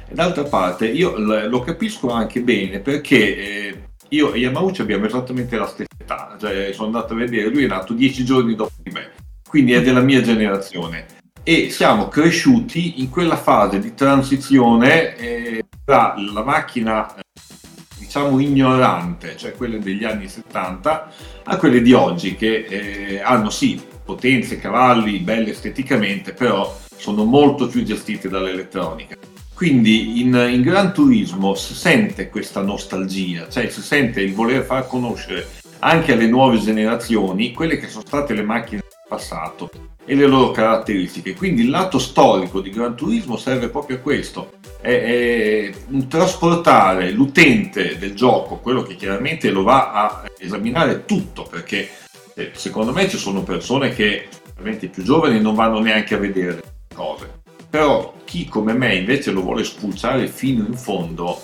E d'altra parte io lo capisco anche bene, perché io e Yamauchi abbiamo esattamente la stessa età, cioè sono andato a vedere, lui è nato 10 giorni dopo di me, quindi è della mia generazione, e siamo cresciuti in quella fase di transizione tra la macchina diciamo ignorante, cioè quelle degli anni 70, a quelle di oggi che hanno sì potenze, cavalli, belle esteticamente, però sono molto più gestite dall'elettronica. Quindi in Gran Turismo si sente questa nostalgia, cioè si sente il voler far conoscere anche alle nuove generazioni quelle che sono state le macchine del passato e le loro caratteristiche. Quindi il lato storico di Gran Turismo serve proprio a questo, è trasportare l'utente del gioco, quello che chiaramente lo va a esaminare tutto, perché secondo me ci sono persone che veramente più giovani non vanno neanche a vedere le cose, però chi come me invece lo vuole spulciare fino in fondo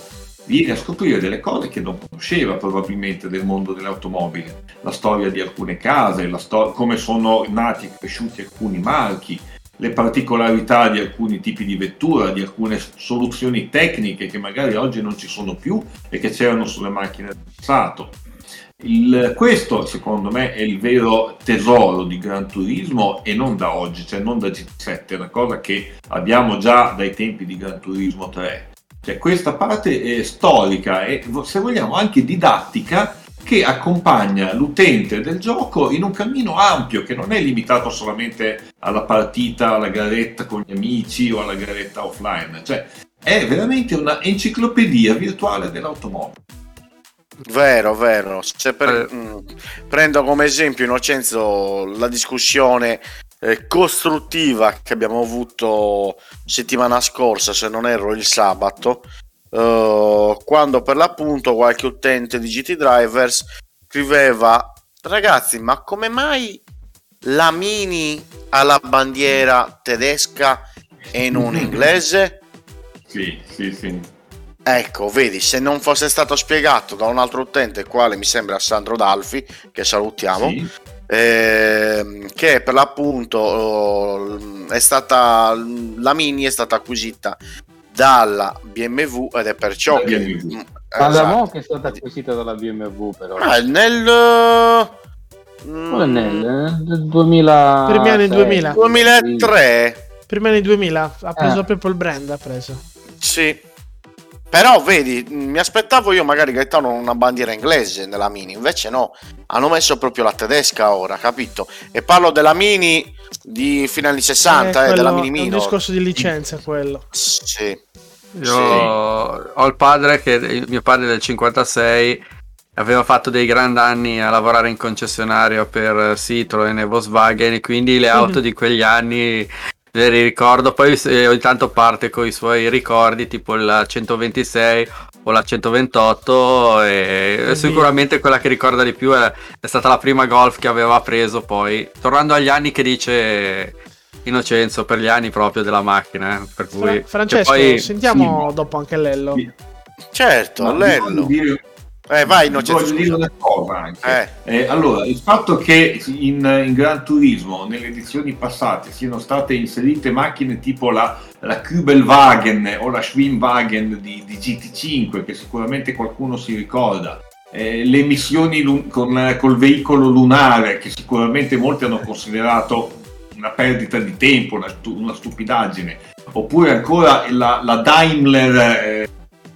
viene a scoprire delle cose che non conosceva probabilmente del mondo dell'automobile, la storia di alcune case, come sono nati e cresciuti alcuni marchi, le particolarità di alcuni tipi di vettura, di alcune soluzioni tecniche che magari oggi non ci sono più e che c'erano sulle macchine del passato. Questo secondo me è il vero tesoro di Gran Turismo, e non da oggi, cioè non da GT7, è una cosa che abbiamo già dai tempi di Gran Turismo 3. Cioè, questa parte è storica e, se vogliamo, anche didattica, che accompagna l'utente del gioco in un cammino ampio che non è limitato solamente alla partita, alla garetta con gli amici o alla garetta offline. Cioè, è veramente una enciclopedia virtuale dell'automobile. Vero, vero. Se prendo come esempio, Innocenzo, la discussione costruttiva che abbiamo avuto settimana scorsa, se non erro il sabato, quando per l'appunto qualche utente di GT Drivers scriveva: ragazzi, ma come mai la Mini ha la bandiera tedesca e non inglese? Sì, sì, sì. Ecco, vedi, se non fosse stato spiegato da un altro utente, quale mi sembra Sandro Dalfi, che salutiamo, sì, che per l'appunto è stata, la Mini è stata acquisita dalla BMW ed è perciò che esatto, che è stata acquisita dalla BMW, però nel 2000, primi anni 2000, 2003, primi anni 2000, ha preso proprio il brand, ha preso, sì. Però vedi, mi aspettavo io magari, Gaetano, una bandiera inglese nella Mini, invece no, hanno messo proprio la tedesca ora, capito? E parlo della Mini di fine anni 60, quello, della Mini Minor. È un discorso di licenza quello. Sì. Io ho il padre che, mio padre del 56, aveva fatto dei gran danni a lavorare in concessionario per Citroen e Volkswagen, e quindi le auto di quegli anni le ricordo. Poi ogni tanto parte con i suoi ricordi, tipo la 126 o la 128, e sicuramente quella che ricorda di più è stata la prima Golf che aveva preso. Poi, tornando agli anni che dice Innocenzo, per gli anni proprio della macchina, per cui Francesco, poi sentiamo dopo anche Lello. Certo, ma Lello, vai, voglio dire una cosa anche. Allora, il fatto che in Gran Turismo nelle edizioni passate siano state inserite macchine tipo la Kübelwagen o la Schwimmwagen di GT5, che sicuramente qualcuno si ricorda, le missioni col veicolo lunare, che sicuramente molti hanno considerato una perdita di tempo, una stupidaggine, oppure ancora la Daimler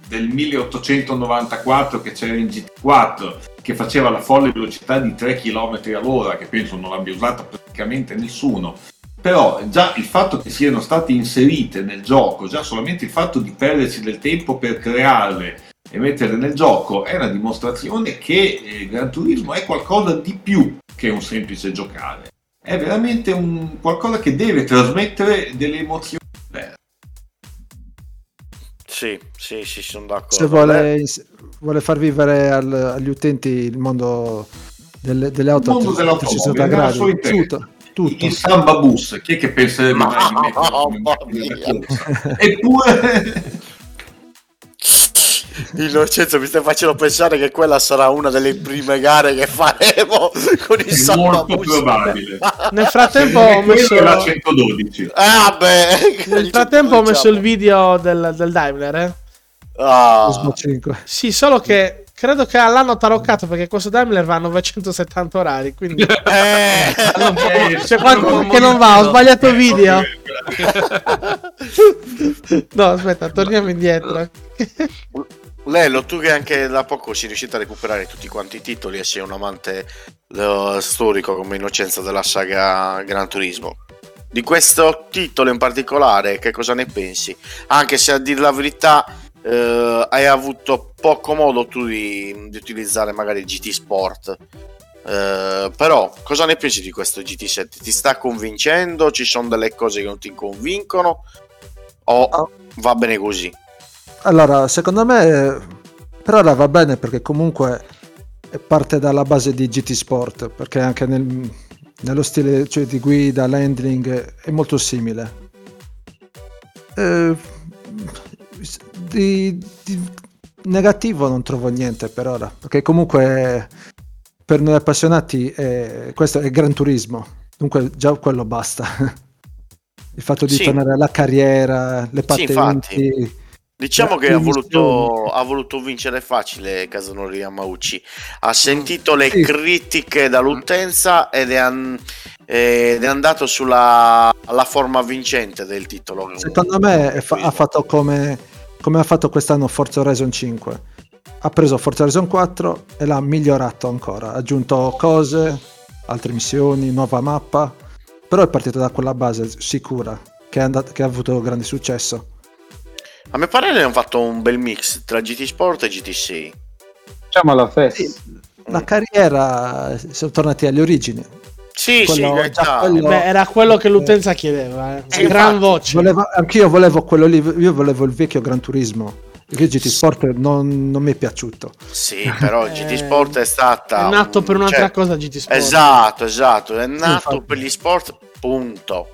del 1894 che c'era in GT4, che faceva la folle velocità di 3 km all'ora, che penso non l'abbia usata praticamente nessuno. Però già il fatto che siano state inserite nel gioco, già solamente il fatto di perderci del tempo per crearle e metterle nel gioco, è una dimostrazione che il Gran Turismo è qualcosa di più che un semplice giocare. È veramente un qualcosa che deve trasmettere delle emozioni. Sì, sono d'accordo. Se vuole far vivere agli utenti il mondo delle auto, il mondo dell'automobile, tutto. Il Samba Bus, chi è che penserebbe mai di me? Eppure Innocenzo, mi stai facendo pensare che quella sarà una delle prime gare che faremo con il Samba Bus. Molto probabile. Nel frattempo ho messo la 112. Nel frattempo ho messo il video del Daimler, Sì, solo che credo che l'hanno taroccato, perché questo Daimler va a 970 orari, quindi c'è qualcuno che non va, ho sbagliato video. No, aspetta, torniamo indietro. Lello, tu che anche da poco sei riuscito a recuperare tutti quanti i titoli e sei un amante storico come Innocenzo della saga Gran Turismo, di questo titolo in particolare che cosa ne pensi? Anche se, a dir la verità, hai avuto poco modo tu di utilizzare magari GT Sport, però cosa ne pensi di questo GT7? Ti sta convincendo? Ci sono delle cose che non ti convincono? O va bene così? Allora, secondo me per ora va bene, perché comunque parte dalla base di GT Sport, perché anche nello stile, cioè, di guida, l'handling è molto simile. Di negativo non trovo niente per ora, perché comunque per noi appassionati questo è Gran Turismo, dunque già quello basta. Il fatto di tornare alla carriera, le patenti... Sì, diciamo che ha voluto vincere facile Kazunori Yamauchi. Ha sentito le critiche dall'utenza ed è andato sulla forma vincente del titolo. Secondo me ha fatto come come ha fatto quest'anno Forza Horizon 5. Ha preso Forza Horizon 4 e l'ha migliorato ancora, ha aggiunto cose, altre missioni, nuova mappa, però è partito da quella base sicura che ha avuto grande successo. A mio parere hanno fatto un bel mix tra GT Sport e GT6. Diciamo la festa. Sì, la carriera, siamo tornati alle origini. Sì, quello, sì, quello... Beh, era quello che l'utenza chiedeva, gran voce. Anch'io volevo quello lì, io volevo il vecchio Gran Turismo. Che GT Sport non mi è piaciuto. Sì, però GT Sport è stata... È nato per un'altra cosa GT Sport. Esatto, è nato per gli sport, punto.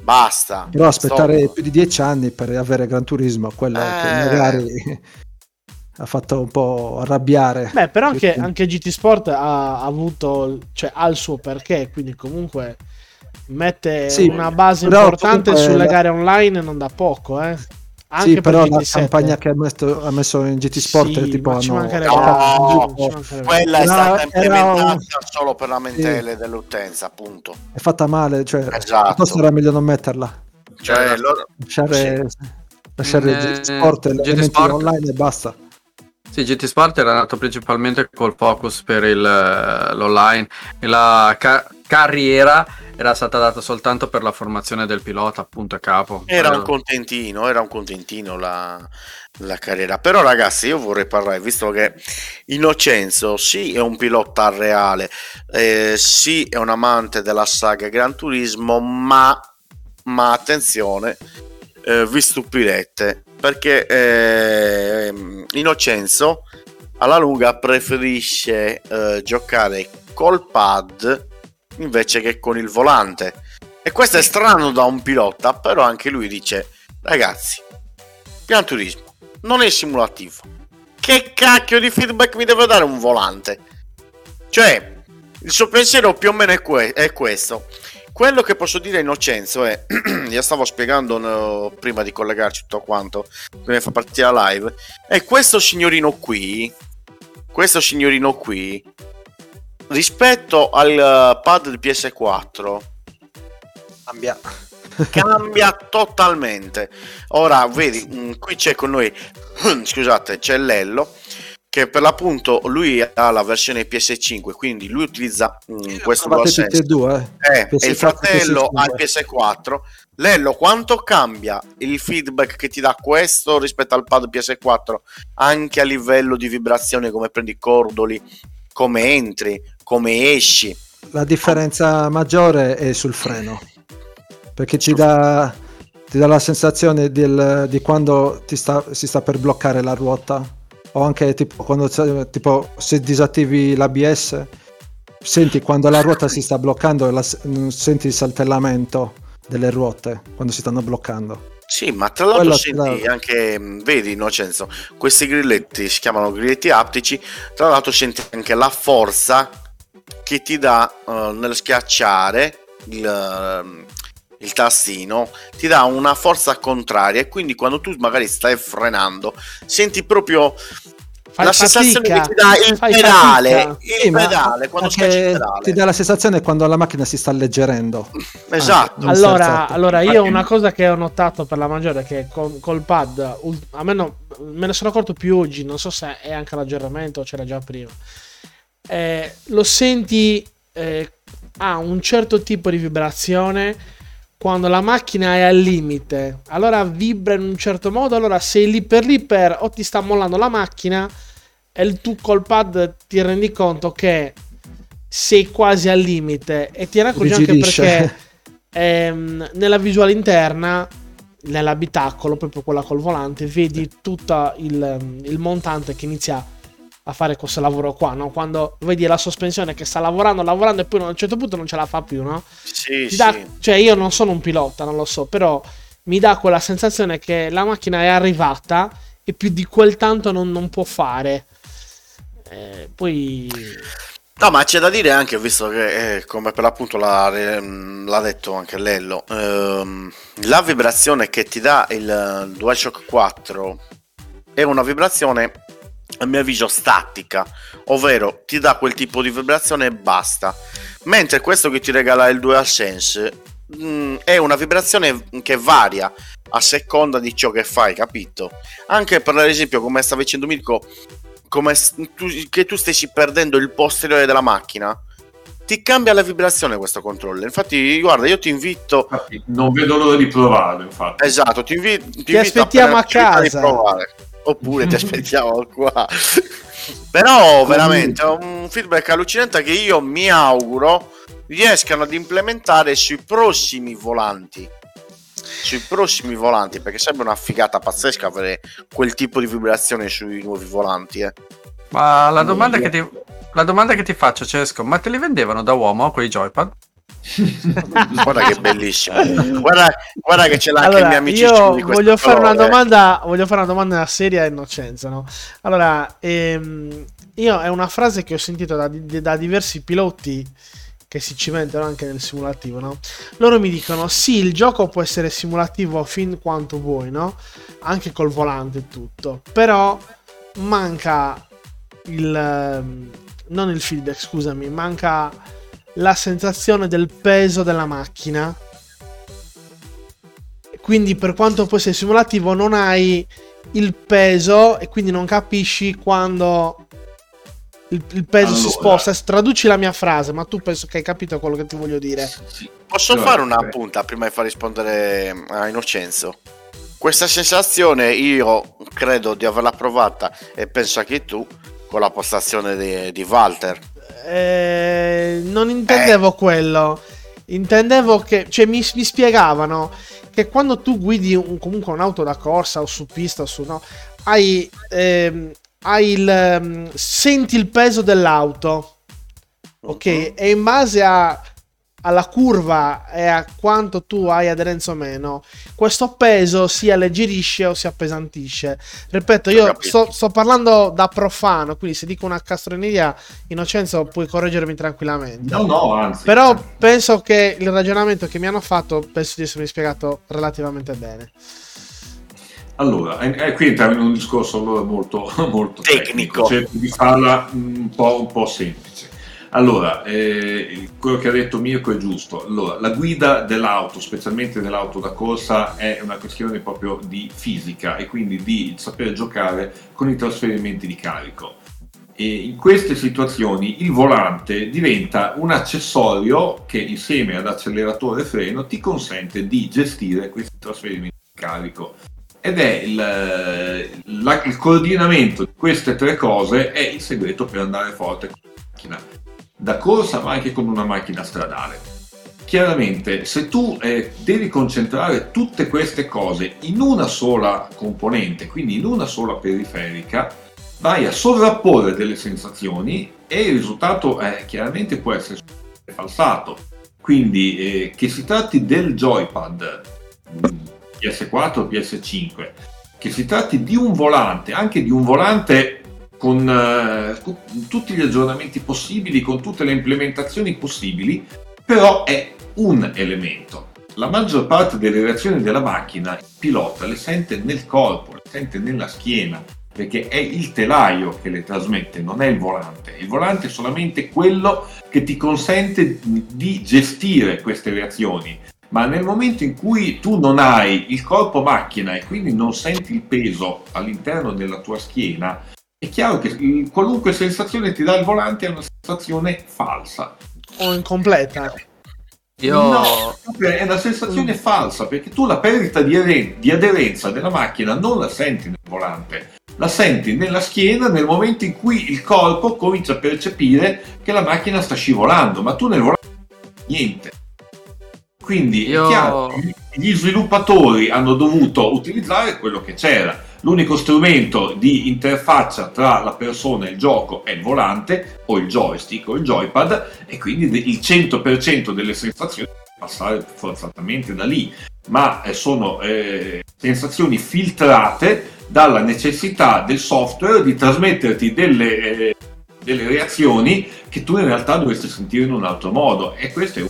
Basta. Però aspettare più di 10 anni per avere Gran Turismo, quello che magari ha fatto un po' arrabbiare. Beh, però anche GT Sport ha avuto, cioè ha il suo perché, quindi comunque mette una base importante sulle gare online non da poco, Anche sì, però la campagna che ha messo in GT Sport tipo quella è stata implementata solo per lamentele dell'utenza, appunto. È fatta male, cioè forse era meglio non metterla. Cioè loro lasciare GT Sport online e basta. Sì, GT Sport era nato principalmente col focus per l'online e la carriera era stata data soltanto per la formazione del pilota, appunto a capo. Era un contentino la carriera. Però ragazzi, io vorrei parlare, visto che Innocenzo sì è un pilota reale, sì è un amante della saga Gran Turismo, ma attenzione, vi stupirete, perché Innocenzo alla lunga preferisce giocare col pad invece che con il volante, e questo è strano da un pilota, però anche lui dice: ragazzi, Gran Turismo non è simulativo, che cacchio di feedback mi deve dare un volante? Cioè il suo pensiero più o meno è questo. Quello che posso dire a Innocenzo è io stavo spiegando prima di collegarci tutto quanto, prima fa partire la live, e questo signorino qui rispetto al pad di PS4 cambia totalmente. Ora vedi, qui c'è con noi scusate, c'è Lello che per l'appunto lui ha la versione PS5, quindi lui utilizza questo DualSense e il fratello ha il PS4. Lello, quanto cambia il feedback che ti dà questo rispetto al pad PS4, anche a livello di vibrazione, come prendi i cordoli, come entri, come esci? La differenza maggiore è sul freno, perché ti dà la sensazione di quando si sta per bloccare la ruota, o anche tipo quando se disattivi l'ABS senti quando la ruota si sta bloccando, senti il saltellamento delle ruote quando si stanno bloccando. Sì, ma tra l'altro senti anche, vedi Innocenzo, questi grilletti si chiamano grilletti aptici, tra l'altro senti anche la forza che ti dà nel schiacciare il tastino, ti dà una forza contraria, e quindi quando tu magari stai frenando senti proprio la sensazione che ti dà il pedale quando schiacci il pedale. Ti dà la sensazione quando la macchina si sta alleggerendo. Esatto. Allora io una cosa che ho notato per la maggiore è che col pad, almeno me ne sono accorto più oggi, non so se è anche l'aggiornamento o c'era già prima, lo senti, ha un certo tipo di vibrazione quando la macchina è al limite, allora vibra in un certo modo, allora sei lì per lì per, o ti sta mollando la macchina e tu col pad ti rendi conto che sei quasi al limite, e ti racconti anche perché nella visuale interna, nell'abitacolo, proprio quella col volante, vedi tutto il montante che inizia a fare questo lavoro qua, no? Quando vedi la sospensione che sta lavorando e poi a un certo punto non ce la fa più, no? Sì. Cioè io non sono un pilota, non lo so, però mi dà quella sensazione che la macchina è arrivata e più di quel tanto non può fare. Poi... No, ma c'è da dire anche, visto che come per l'appunto l'ha detto anche Lello, la vibrazione che ti dà il DualShock 4 è una vibrazione a mio avviso statica, ovvero ti dà quel tipo di vibrazione e basta, mentre questo che ti regala il DualSense è una vibrazione che varia, a seconda di ciò che fai, capito? Anche per esempio, come sta dicendo Mirko, come che tu stessi perdendo il posteriore della macchina, ti cambia la vibrazione questo controller. Infatti guarda, io ti invito, infatti, non vedo l'ora di provare, infatti. Esatto, ti aspettiamo a casa, oppure ti aspettiamo qua. Però veramente è un feedback allucinante che io mi auguro riescano ad implementare sui prossimi volanti, perché sembra una figata pazzesca avere quel tipo di vibrazione sui nuovi volanti, eh. Ma la domanda che ti faccio, Cesco, ma te li vendevano da uomo quei joypad? Guarda che bellissimo, guarda che ce l'ha, allora, anche i miei amici. Io voglio fare una domanda seria a Innocenzo, no? Allora, io è una frase che ho sentito da diversi piloti che si cimentano anche nel simulativo, no? Loro mi dicono: sì, il gioco può essere simulativo fin quanto vuoi, no? Anche col volante e tutto, però manca manca la sensazione del peso della macchina. Quindi per quanto può essere simulativo, non hai il peso e quindi non capisci quando il peso si sposta. Traduci la mia frase, ma tu penso che hai capito quello che ti voglio dire. Sì. Posso fare una punta prima di far rispondere a Innocenzo? Questa sensazione io credo di averla provata, e penso anche tu, con la postazione di Walter. Non intendevo quello. Intendevo che, cioè, mi spiegavano che quando tu guidi comunque un'auto da corsa o su pista o su, no, senti il peso dell'auto, ok? Mm-hmm. E in base alla curva e a quanto tu hai aderenza o meno, questo peso si alleggerisce o si appesantisce. Ripeto, io sto parlando da profano, quindi se dico una castroneria, Innocenzo, puoi correggermi tranquillamente. No, anzi. Però penso che il ragionamento che mi hanno fatto, penso di essermi spiegato relativamente bene. Allora, qui entriamo in un discorso molto, molto tecnico. Cerco di farla un po' semplice. Allora, quello che ha detto Mirko è giusto. Allora, la guida dell'auto, specialmente dell'auto da corsa, è una questione proprio di fisica e quindi di saper giocare con i trasferimenti di carico. E in queste situazioni il volante diventa un accessorio che, insieme ad acceleratore e freno, ti consente di gestire questi trasferimenti di carico. Ed è il coordinamento di queste tre cose è il segreto per andare forte con la macchina da corsa, ma anche con una macchina stradale. Chiaramente, se tu devi concentrare tutte queste cose in una sola componente, quindi in una sola periferica, vai a sovrapporre delle sensazioni e il risultato chiaramente può essere falsato. Quindi che si tratti del joypad PS4 o PS5, che si tratti di un volante, anche di un volante con tutti gli aggiornamenti possibili, con tutte le implementazioni possibili, però è un elemento. La maggior parte delle reazioni della macchina il pilota le sente nel corpo, le sente nella schiena, perché è il telaio che le trasmette, non è il volante. Il volante è solamente quello che ti consente di gestire queste reazioni. Ma nel momento in cui tu non hai il corpo macchina e quindi non senti il peso all'interno della tua schiena, è chiaro che qualunque sensazione ti dà il volante è una sensazione falsa o incompleta. È una sensazione falsa, perché tu la perdita di aderenza della macchina non la senti nel volante, la senti nella schiena nel momento in cui il corpo comincia a percepire che la macchina sta scivolando, ma tu nel volante niente. Quindi è chiaro, gli sviluppatori hanno dovuto utilizzare quello che c'era. L'unico strumento di interfaccia tra la persona e il gioco è il volante, o il joystick, o il joypad, e quindi il 100% delle sensazioni deve passare forzatamente da lì. Ma sono sensazioni filtrate dalla necessità del software di trasmetterti delle reazioni che tu in realtà dovresti sentire in un altro modo. E questo è un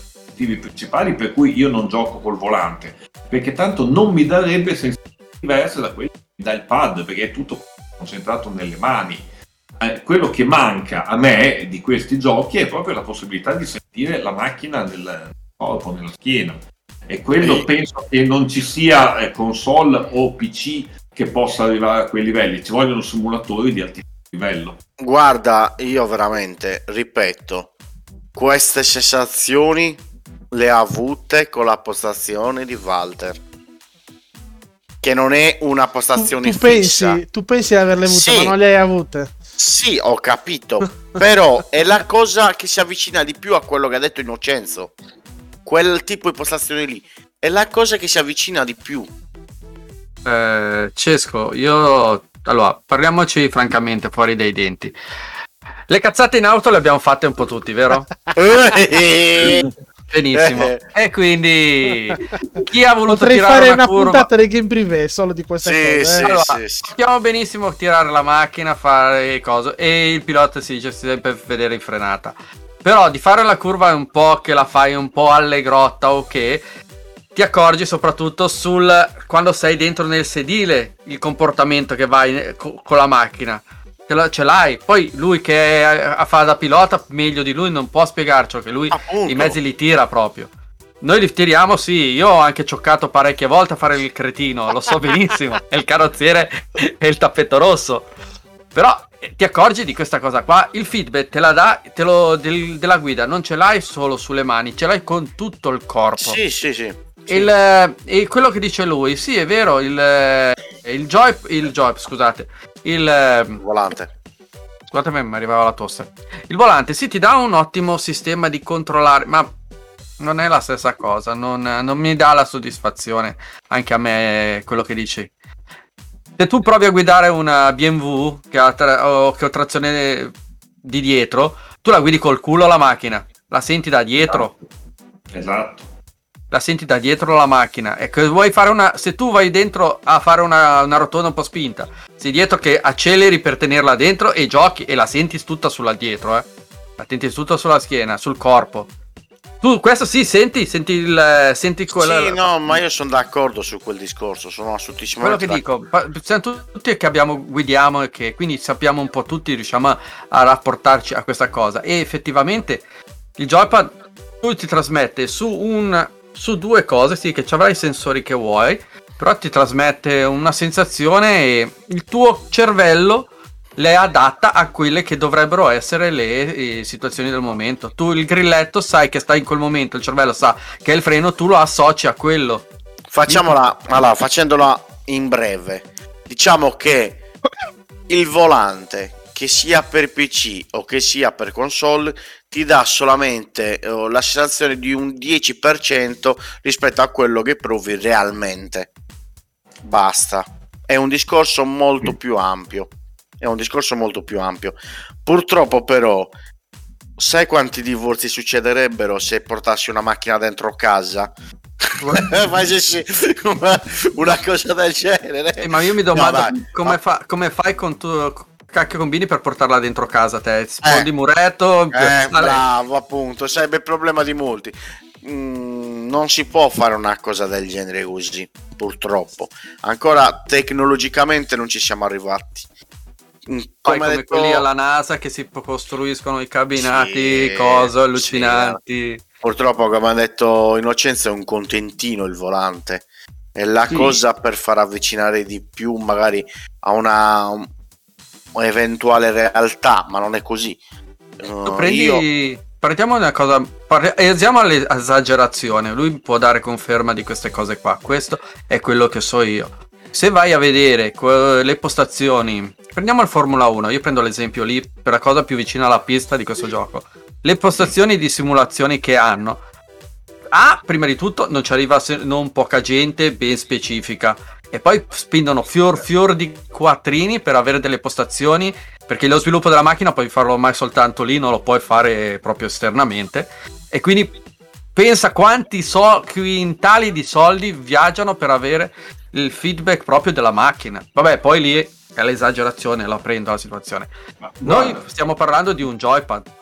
principali per cui io non gioco col volante, perché tanto non mi darebbe sensazioni diverse da quelle che mi dà il pad, perché è tutto concentrato nelle mani. Quello che manca a me di questi giochi è proprio la possibilità di sentire la macchina nel corpo, nella schiena. e quello penso che non ci sia console o PC che possa arrivare a quei livelli, ci vogliono simulatori di altissimo livello. Guarda, io veramente ripeto, queste sensazioni le ha avute con la postazione di Walter, che non è una postazione fissa. Tu pensi di averle avute, sì, ma non le hai avute. Sì, ho capito, però è la cosa che si avvicina di più a quello che ha detto Innocenzo, quel tipo di postazione lì, è la cosa che si avvicina di più. Cesco, io... Allora, parliamoci francamente, fuori dai denti. Le cazzate in auto le abbiamo fatte un po' tutti, vero? Benissimo. E quindi chi ha voluto potrei tirare fare una curva... puntata dei game privé solo di questa cosa. Sì, allora, sì. Sappiamo benissimo tirare la macchina, fare cose, e il pilota si dice sempre vedere in frenata. Però di fare la curva è un po' che la fai un po' allegrotta, ok? Ti accorgi soprattutto sul quando sei dentro nel sedile, il comportamento che vai con la macchina. Ce l'hai, poi lui che fa da pilota meglio di lui non può spiegarci, che lui appunto i mezzi li tira proprio, noi li tiriamo, sì, io ho anche cioccato parecchie volte a fare il cretino, lo so benissimo, è il carrozziere e il tappeto rosso, però ti accorgi di questa cosa qua, il feedback te la dà, te lo, della guida non ce l'hai solo sulle mani, ce l'hai con tutto il corpo. Sì. E quello che dice lui, sì, è vero, il volante, scusatemi, mi arrivava la tosse, il volante sì ti dà un ottimo sistema di controllare, ma non è la stessa cosa, non mi dà la soddisfazione, anche a me quello che dici. Se tu provi a guidare una BMW che ho trazione di dietro, tu la guidi col culo la macchina, la senti da dietro. Esatto. La senti da dietro la macchina, e che vuoi fare una, se tu vai dentro a fare una rotonda un po' spinta, sei dietro che acceleri per tenerla dentro e giochi, e la senti tutta sulla dietro, la senti tutta sulla schiena, sul corpo. Tu questo sì, senti quella. Sì, no, ma io sono d'accordo su quel discorso, sono assolutamente quello che dico, siamo tutti che guidiamo e che quindi sappiamo un po' tutti, riusciamo a rapportarci a questa cosa, e effettivamente il joypad lui ti trasmette su due cose, sì, che ci avrai i sensori che vuoi, però ti trasmette una sensazione e il tuo cervello le adatta a quelle che dovrebbero essere le situazioni del momento. Tu il grilletto sai che stai in quel momento, il cervello sa che è il freno, tu lo associ a quello. Facendola in breve, diciamo che il volante, che sia per PC o che sia per console, ti dà solamente la sensazione di un 10% rispetto a quello che provi realmente. Basta. È un discorso molto più ampio. Purtroppo però, sai quanti divorzi succederebbero se portassi una macchina dentro casa? Facessi una cosa del genere. Ma io mi domando come fai con cacchio combini per portarla dentro casa te, sfondi muretto, bravo, appunto, sarebbe il problema di molti. Non si può fare una cosa del genere così, purtroppo ancora tecnologicamente non ci siamo arrivati, come detto... quelli alla NASA che si costruiscono i cabinati, sì, cose allucinanti, sì. Purtroppo, come ha detto Innocenzo, è un contentino il volante, è la cosa per far avvicinare di più magari a un'eventuale realtà, ma non è così. Partiamo da una cosa, esiamo all'esagerazione, lui può dare conferma di queste cose qua, questo è quello che so io. Se vai a vedere le postazioni, prendiamo il Formula 1, io prendo l'esempio lì per la cosa più vicina alla pista di questo gioco, le postazioni di simulazioni che hanno, prima di tutto non ci arriva non poca gente ben specifica, e poi spendono fior di quattrini per avere delle postazioni, perché lo sviluppo della macchina puoi farlo ormai soltanto lì, non lo puoi fare proprio esternamente, e quindi pensa quanti quintali di soldi viaggiano per avere il feedback proprio della macchina. Vabbè, poi lì è l'esagerazione, la prendo la situazione. Noi stiamo parlando di un joypad.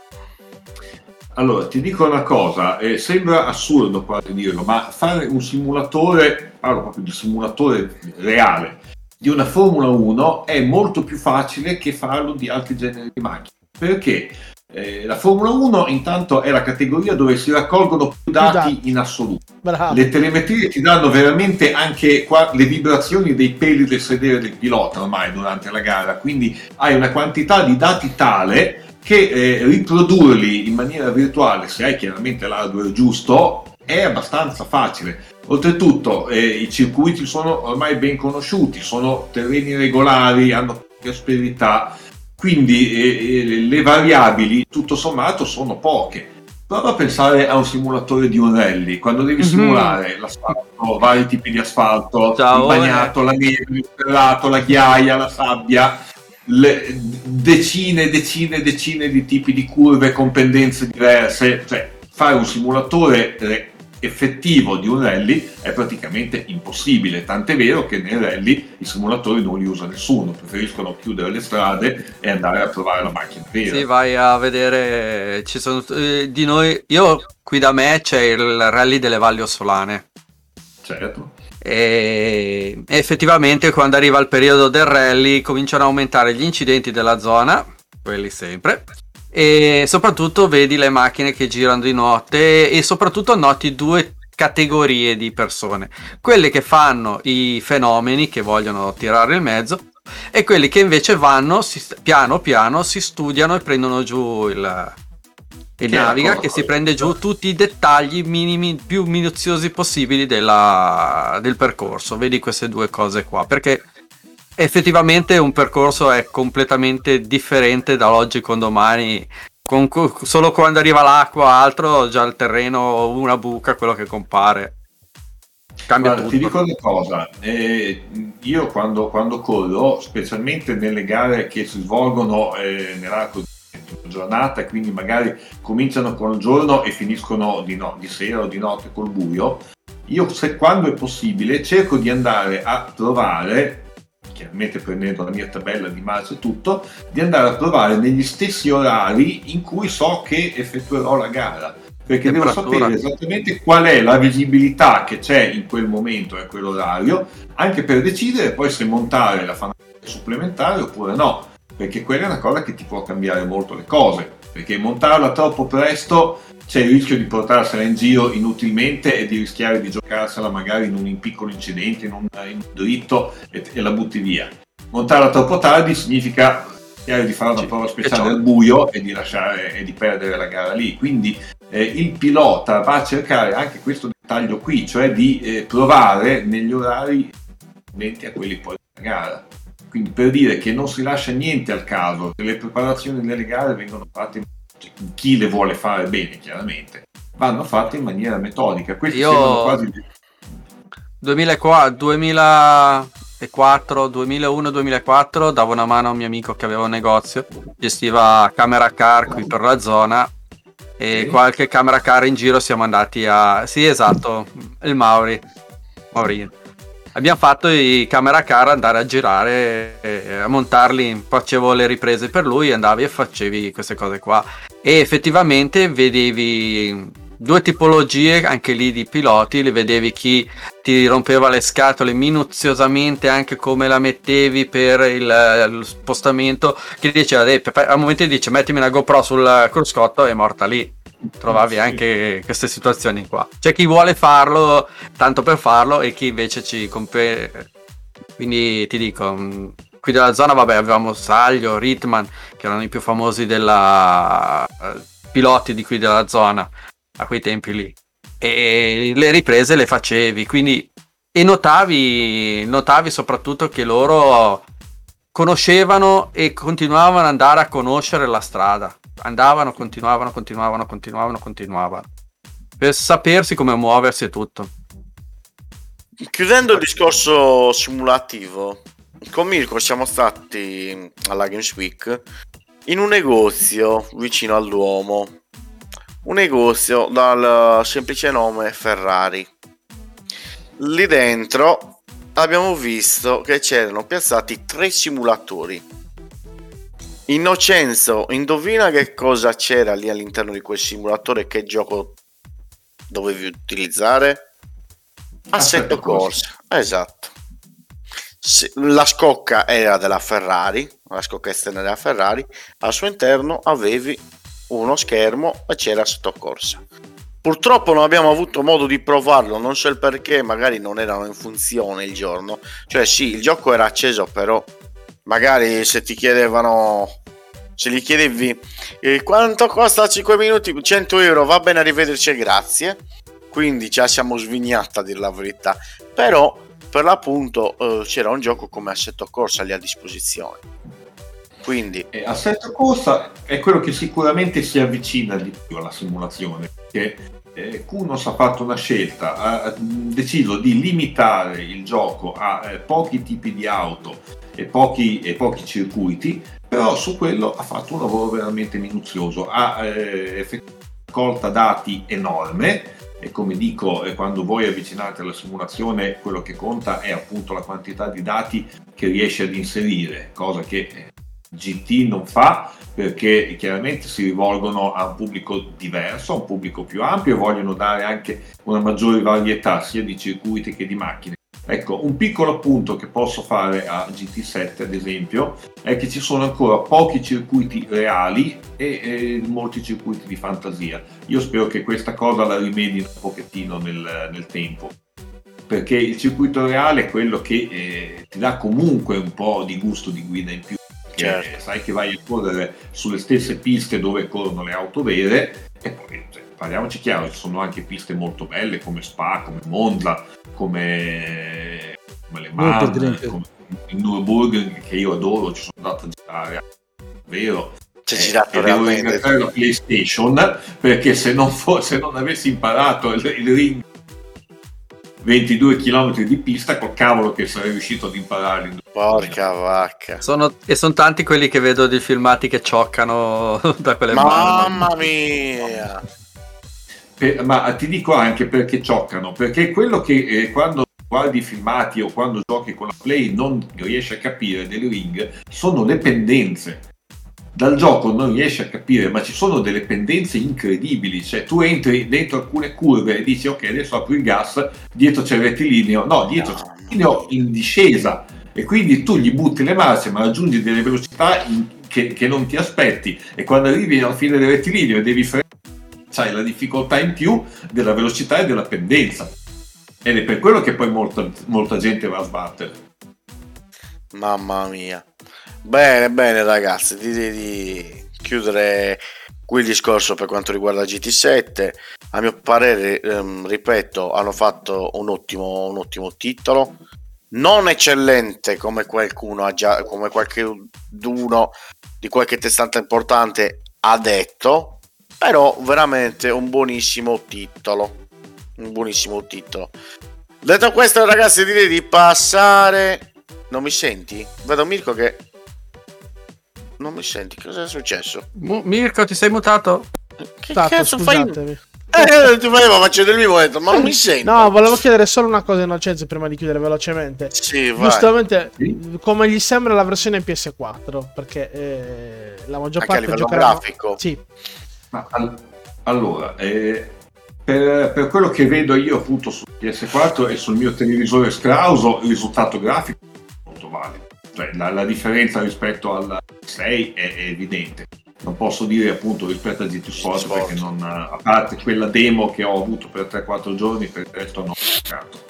Allora, ti dico una cosa, sembra assurdo quasi dirlo, ma fare un simulatore, parlo proprio di simulatore reale, di una Formula 1 è molto più facile che farlo di altri generi di macchine. Perché? La Formula 1 intanto è la categoria dove si raccolgono più dati in assoluto. Bravo. Le telemetrie ti danno veramente anche qua le vibrazioni dei peli del sedere del pilota ormai durante la gara, quindi hai una quantità di dati tale che riprodurli in maniera virtuale, se hai chiaramente l'hardware giusto, è abbastanza facile. Oltretutto i circuiti sono ormai ben conosciuti, sono terreni regolari, hanno più asperità, quindi le variabili tutto sommato sono poche. Prova a pensare a un simulatore di un rally, quando devi simulare l'asfalto, vari tipi di asfalto, il bagnato, la neve, il ferrato, la ghiaia, la sabbia, decine e decine e decine di tipi di curve con pendenze diverse, cioè fare un simulatore effettivo di un rally è praticamente impossibile, tant'è vero che nei rally i simulatori non li usa nessuno, preferiscono chiudere le strade e andare a trovare la macchina vera. Sì, vai a vedere, ci sono di noi, io qui da me c'è il rally delle Valli Ossolane. Certo. E effettivamente quando arriva il periodo del rally cominciano ad aumentare gli incidenti della zona, quelli sempre, e soprattutto vedi le macchine che girano di notte e soprattutto noti due categorie di persone, quelle che fanno i fenomeni che vogliono tirare il mezzo e quelli che invece vanno piano piano, si studiano e prendono giù il naviga, che si prende giù tutti i dettagli minimi, più minuziosi possibili del percorso. Vedi queste due cose qua, perché effettivamente un percorso è completamente differente dall'oggi con domani, solo quando arriva l'acqua, altro, già il terreno, una buca, quello che compare cambia. Guarda, tutto. Ti dico una cosa, io quando corro, specialmente nelle gare che si svolgono nell'arco di giornata, quindi magari cominciano col giorno e finiscono di sera o di notte col buio, io quando è possibile cerco di andare a trovare, chiaramente prendendo la mia tabella di marcia e tutto, di andare a provare negli stessi orari in cui so che effettuerò la gara, perché devo sapere esattamente qual è la visibilità che c'è in quel momento e a quell'orario, anche per decidere poi se montare la fanata supplementare oppure no, perché quella è una cosa che ti può cambiare molto le cose, perché montarla troppo presto c'è il rischio di portarsela in giro inutilmente e di rischiare di giocarsela magari in un piccolo incidente, in un dritto e la butti via. Montarla troppo tardi significa di fare una prova speciale al buio e di perdere la gara lì, quindi il pilota va a cercare anche questo dettaglio qui, cioè di provare negli orari a quelli poi della gara, quindi per dire che non si lascia niente al caso, le preparazioni delle gare vengono fatte, chi le vuole fare bene chiaramente, vanno fatte in maniera metodica. Questi sono quasi 2004, 2001, 2004 davo una mano a un mio amico che aveva un negozio, gestiva camera car qui per la zona e qualche camera car in giro siamo andati a il Mauri. Abbiamo fatto i camera car andare a girare, a montarli, facevo le riprese per lui, andavi e facevi queste cose qua. E effettivamente vedevi due tipologie anche lì di piloti, li vedevi chi ti rompeva le scatole minuziosamente anche come la mettevi per lo spostamento, che diceva, al momento dice mettimi una GoPro sul cruscotto, è morta lì. Trovavi anche queste situazioni qua. C'è chi vuole farlo tanto per farlo e chi invece ci quindi ti dico, qui della zona avevamo Saglio, Ritman, che erano i più famosi piloti di qui della zona a quei tempi lì, e le riprese le facevi, quindi e notavi soprattutto che loro conoscevano e continuavano ad andare a conoscere la strada, andavano, continuavano per sapersi come muoversi e tutto. Chiudendo il discorso simulativo, con Mirko siamo stati alla Games Week in un negozio vicino al Duomo, un negozio dal semplice nome Ferrari. Lì dentro abbiamo visto che c'erano piazzati 3 simulatori. Innocenzo, indovina che cosa c'era lì all'interno di quel simulatore, che gioco dovevi utilizzare? Assetto Corsa. Esatto. La scocca era della Ferrari, la scocca esterna della Ferrari, al suo interno avevi uno schermo, ma c'era Assetto Corsa. Purtroppo non abbiamo avuto modo di provarlo, non so il perché, magari non erano in funzione il giorno. Cioè sì, il gioco era acceso, però magari se ti chiedevano, se gli chiedevi quanto costa 5 minuti, 100 euro, va bene, arrivederci e grazie. Quindi ce la siamo svignata a dir la verità, però per l'appunto c'era un gioco come Assetto Corsa lì a disposizione. Quindi Assetto Corsa è quello che sicuramente si avvicina di più alla simulazione, perché Kunos ha fatto una scelta, ha deciso di limitare il gioco a pochi tipi di auto e pochi circuiti, però su quello ha fatto un lavoro veramente minuzioso, ha raccolta dati enorme. E come dico, quando voi avvicinate alla simulazione, quello che conta è appunto la quantità di dati che riesce ad inserire, cosa che GT non fa, perché chiaramente si rivolgono a un pubblico diverso, a un pubblico più ampio, e vogliono dare anche una maggiore varietà sia di circuiti che di macchine. Ecco, un piccolo appunto che posso fare a GT7 ad esempio è che ci sono ancora pochi circuiti reali e molti circuiti di fantasia. Io spero che questa cosa la rimedino un pochettino nel tempo, perché il circuito reale è quello che ti dà comunque un po' di gusto di guida in più. Certo. Sai che vai a correre sulle stesse piste dove corrono le auto vere, e poi parliamoci chiaro, ci sono anche piste molto belle come Spa, come Monza, come Le Mans, come il Nürburgring, che io adoro, ci sono andato a girare, vero? C'è girato veramente. Devo ringraziare la PlayStation, perché se non avessi imparato il ring 22 km di pista, col cavolo che sarei riuscito ad imparare. Porca vacca. Sono tanti quelli che vedo di filmati che cioccano da quelle mani. Mamma mia! Ma ti dico anche perché cioccano, perché quello che quando guardi i filmati o quando giochi con la Play non riesci a capire del ring sono le pendenze. Dal gioco non riesci a capire, ma ci sono delle pendenze incredibili, cioè tu entri dentro alcune curve e dici ok, adesso apri il gas, dietro c'è il rettilineo, no, dietro c'è il rettilineo in discesa, e quindi tu gli butti le marce ma raggiungi delle velocità che non ti aspetti, e quando arrivi alla fine del rettilineo e devi frenare, c'hai la difficoltà in più della velocità e della pendenza, ed è per quello che poi molta gente va a sbattere. Mamma mia. Bene ragazzi, di chiudere qui il discorso per quanto riguarda GT7. A mio parere, ripeto, hanno fatto un ottimo titolo, non eccellente come qualcuno di qualche testata importante ha detto, però veramente un buonissimo titolo. Detto questo ragazzi, direi di passare... Non mi senti? Vedo Mirko che... Non mi senti, cosa è successo? Mirko, ti sei mutato? Che cazzo scusatemi. Fai? Ti volevo facendo il mio detto, ma non mi senti. No, volevo chiedere solo una cosa a Innocenzo prima di chiudere velocemente. Sì, vai. Giustamente, sì? Come gli sembra la versione PS4? Perché la maggior anche parte a livello grafico. Sì. Ma allora, per quello che vedo io appunto su PS4 e sul mio televisore scrauso, il risultato grafico è molto valido. Cioè, la differenza rispetto al 6 è evidente. Non posso dire appunto rispetto a GT Sport, perché non, a parte quella demo che ho avuto per 3-4 giorni, per il resto non ho giocato.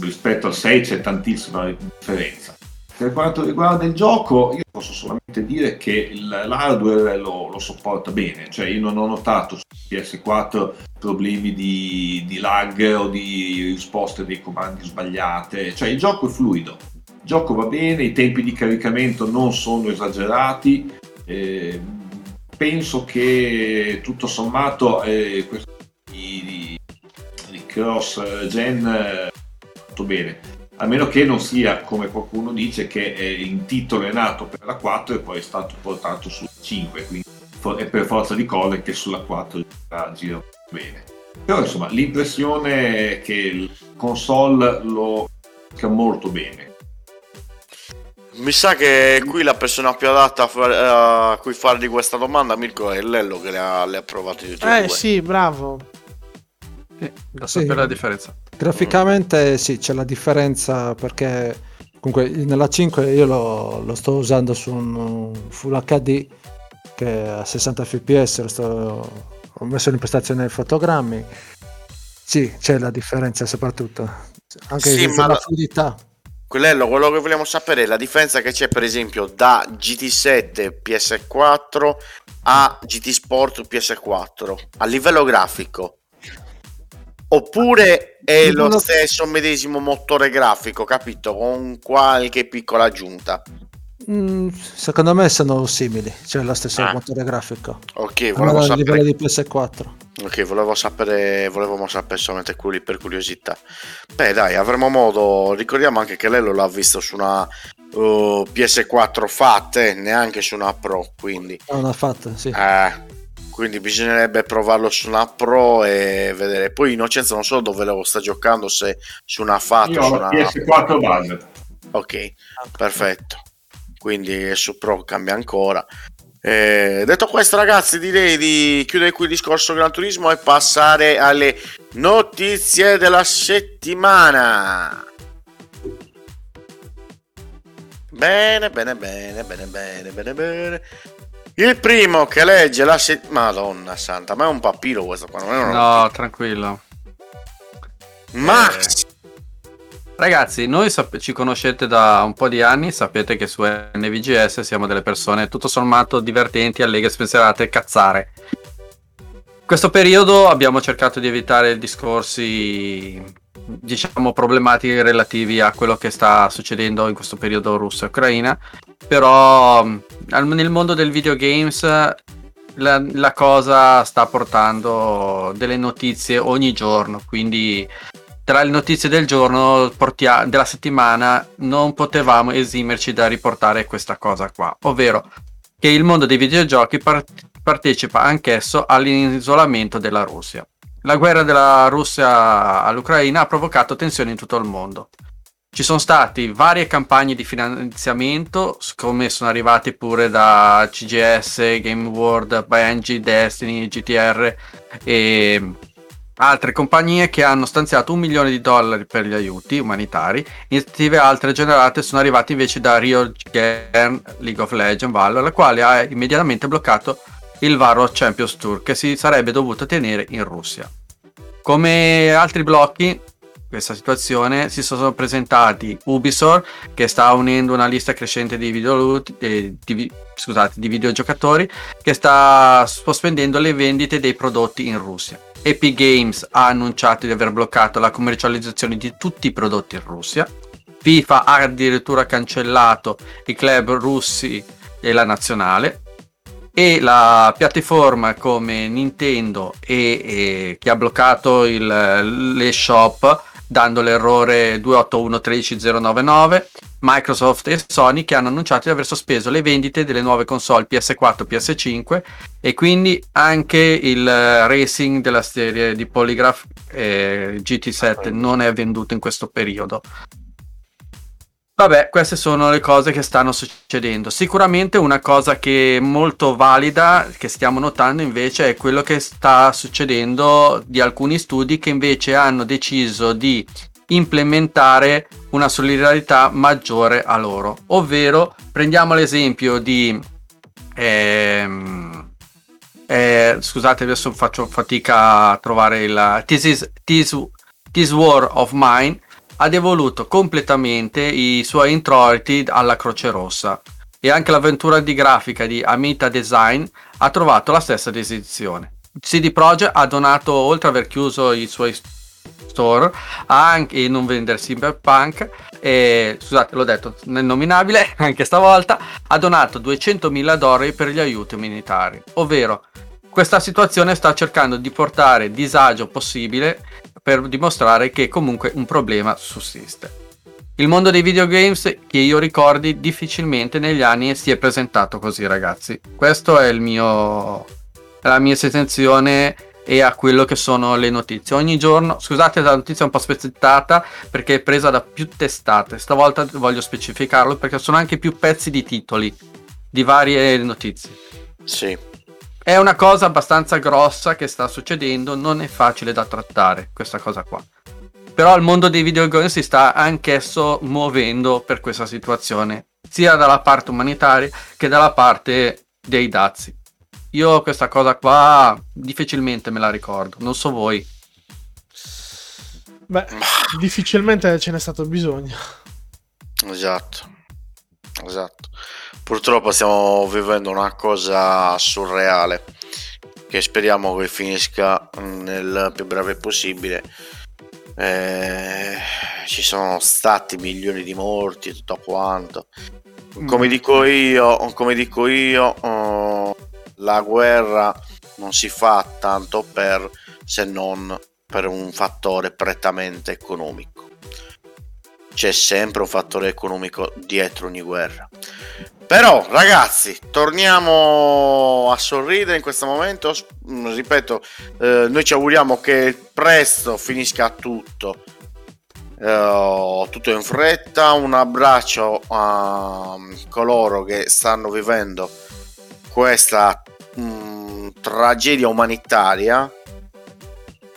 Rispetto al 6 c'è tantissima differenza. Per quanto riguarda il gioco, io posso solamente dire che l'hardware lo sopporta bene. Cioè io non ho notato su PS4 problemi di lag o di risposte dei comandi sbagliate. Cioè il gioco è fluido. Il gioco va bene, i tempi di caricamento non sono esagerati, penso che tutto sommato questo di cross gen tutto bene, a meno che non sia come qualcuno dice che il titolo è nato per la 4 e poi è stato portato su 5, quindi è per forza di cose che sulla 4 gira bene. Però insomma l'impressione è che il console lo fa molto bene. Mi sa che qui la persona più adatta a cui fargli questa domanda, Mirko, è Lello, che le ha provate tutti e due. Sì, bravo. Da sapere la differenza. Graficamente sì, c'è la differenza, perché comunque nella 5 io lo sto usando su un Full HD che a 60 fps ho messo in prestazione fotogrammi. Sì, c'è la differenza, soprattutto anche sì, ma la fluidità. Quello che vogliamo sapere è la differenza che c'è, per esempio, da GT7 PS4 a GT Sport PS4 a livello grafico. Oppure è lo stesso medesimo motore grafico, capito? Con qualche piccola aggiunta. Secondo me sono simili, cioè lo stesso motore grafico. Ok, volevo sapere. A livello di PS4. Ok, volevamo sapere solamente quelli per curiosità. Beh, dai, avremo modo. Ricordiamo anche che Lello l'ha visto su una PS4 fatte, neanche su una Pro, quindi. Una fatta, sì. Quindi bisognerebbe provarlo su una Pro e vedere. Poi Innocenzo non so dove lo sta giocando, se su una FAT o su una PS4 base. Ok, perfetto. Quindi su Pro cambia ancora. Detto questo, ragazzi, direi di chiudere qui il discorso Gran Turismo e passare alle notizie della settimana. Bene. Il primo che legge la settimana, Madonna santa, ma è un papiro questo qua, non è una... No, tranquillo. Max! Ragazzi, noi ci conoscete da un po' di anni, sapete che su NVGS siamo delle persone tutto sommato divertenti, allegre, spensierate, cazzare. In questo periodo abbiamo cercato di evitare discorsi, diciamo, problematiche relativi a quello che sta succedendo in questo periodo Russia e Ucraina, però nel mondo del videogames la cosa sta portando delle notizie ogni giorno, quindi tra le notizie del giorno della settimana non potevamo esimerci da riportare questa cosa qua, ovvero che il mondo dei videogiochi partecipa anch'esso all'isolamento della Russia. La guerra della Russia all'Ucraina ha provocato tensioni in tutto il mondo. Ci sono state varie campagne di finanziamento, come sono arrivate pure da CGS, Game World, Bungie, Destiny, GTR e altre compagnie che hanno stanziato $1 milione per gli aiuti umanitari. Iniziative altre generate sono arrivate invece da Riot Games, League of Legends, Valorant, la quale ha immediatamente bloccato il Valorant Champions Tour che si sarebbe dovuto tenere in Russia. Come altri blocchi, questa situazione si sono presentati Ubisoft, che sta unendo una lista crescente di videogiocatori, che sta sospendendo le vendite dei prodotti in Russia. Epic Games ha annunciato di aver bloccato la commercializzazione di tutti i prodotti in Russia. FIFA ha addirittura cancellato i club russi e la nazionale. E la piattaforma come Nintendo che ha bloccato le shop dando l'errore 281-13099, Microsoft e Sony che hanno annunciato di aver sospeso le vendite delle nuove console PS4, PS5 e quindi anche il racing della serie di Polygraph GT7 non è venduto in questo periodo. Vabbè, queste sono le cose che stanno succedendo. Sicuramente una cosa che è molto valida, che stiamo notando invece, è quello che sta succedendo di alcuni studi che invece hanno deciso di implementare una solidarietà maggiore a loro. Ovvero, prendiamo l'esempio di... scusate, adesso faccio fatica a trovare il... This War of Mine ha devoluto completamente i suoi introiti alla Croce Rossa e anche l'avventura di grafica di Amita Design ha trovato la stessa decisione. CD Projekt ha donato, oltre ad aver chiuso i suoi store, anche non vendere Cyberpunk, scusate l'ho detto nel nominabile anche stavolta, ha donato $200.000 per gli aiuti umanitari, ovvero questa situazione sta cercando di portare disagio possibile per dimostrare che comunque un problema sussiste. Il mondo dei videogames, che io ricordi, difficilmente negli anni si è presentato così, ragazzi. Questo è la mia sensazione e a quello che sono le notizie. Ogni giorno, scusate la notizia è un po' spezzettata perché è presa da più testate, stavolta voglio specificarlo perché sono anche più pezzi di titoli, di varie notizie. Sì. È una cosa abbastanza grossa che sta succedendo, non è facile da trattare questa cosa qua. Però il mondo dei videogames si sta anch'esso muovendo per questa situazione, sia dalla parte umanitaria che dalla parte dei dazi. Io questa cosa qua difficilmente me la ricordo, non so voi. Beh, difficilmente ce n'è stato bisogno. Esatto, esatto. Purtroppo stiamo vivendo una cosa surreale che speriamo che finisca nel più breve possibile. Ci sono stati milioni di morti e tutto quanto. Come dico io, la guerra non si fa tanto per, se non per un fattore prettamente economico. C'è sempre un fattore economico dietro ogni guerra. Però ragazzi, torniamo a sorridere in questo momento. Ripeto, noi ci auguriamo che presto finisca tutto, tutto in fretta. Un abbraccio a coloro che stanno vivendo questa tragedia umanitaria.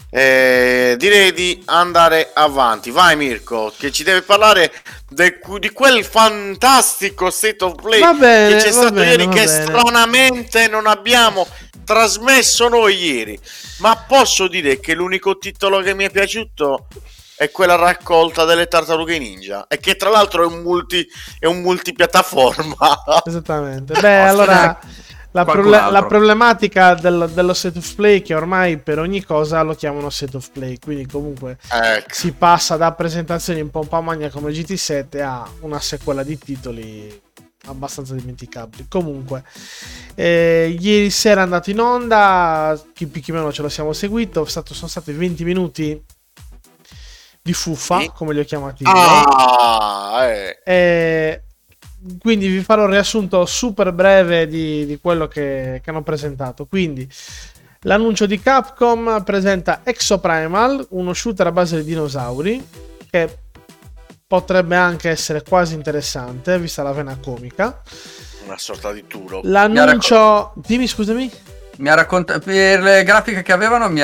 Direi di andare avanti. Vai Mirko, che ci deve parlare di quel fantastico state of play che c'è stato ieri, che stranamente non abbiamo trasmesso noi ieri. Ma posso dire che l'unico titolo che mi è piaciuto è quella raccolta delle tartarughe ninja, e che tra l'altro è un multipiattaforma. Esattamente. Beh, allora la problematica dello set of play, che ormai per ogni cosa lo chiamano set of play, quindi comunque si passa da presentazioni in pompa magna come GT7 a una sequela di titoli abbastanza dimenticabili. Comunque ieri sera è andato in onda, chi più chi meno ce lo siamo seguito, sono stati 20 minuti di fuffa, come li ho chiamati io. Quindi vi farò un riassunto super breve di quello che hanno presentato. Quindi l'annuncio di Capcom presenta Exoprimal, uno shooter a base di dinosauri che potrebbe anche essere quasi interessante vista la vena comica, una sorta di Turo. L'annuncio dimmi scusami, mi ha raccontato per le grafiche che avevano, mi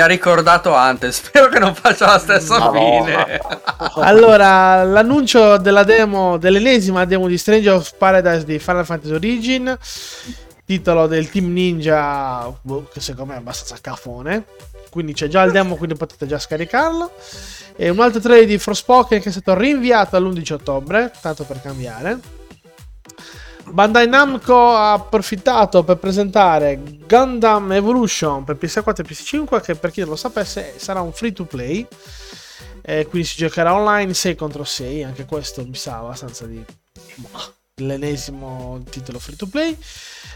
ha ricordato Antes, spero che non faccia la stessa fine. Allora, l'annuncio della demo, dell'ennesima demo di Stranger of Paradise di Final Fantasy Origin, titolo del Team Ninja, che secondo me è abbastanza cafone, quindi c'è già il demo, quindi potete già scaricarlo. E un altro trailer di Frostpoken che è stato rinviato all'11 ottobre, tanto per cambiare. Bandai Namco ha approfittato per presentare Gundam Evolution per PS4 e PS5, che per chi non lo sapesse sarà un free to play, quindi si giocherà online 6 contro 6. Anche questo mi sa abbastanza di l'ennesimo titolo free to play.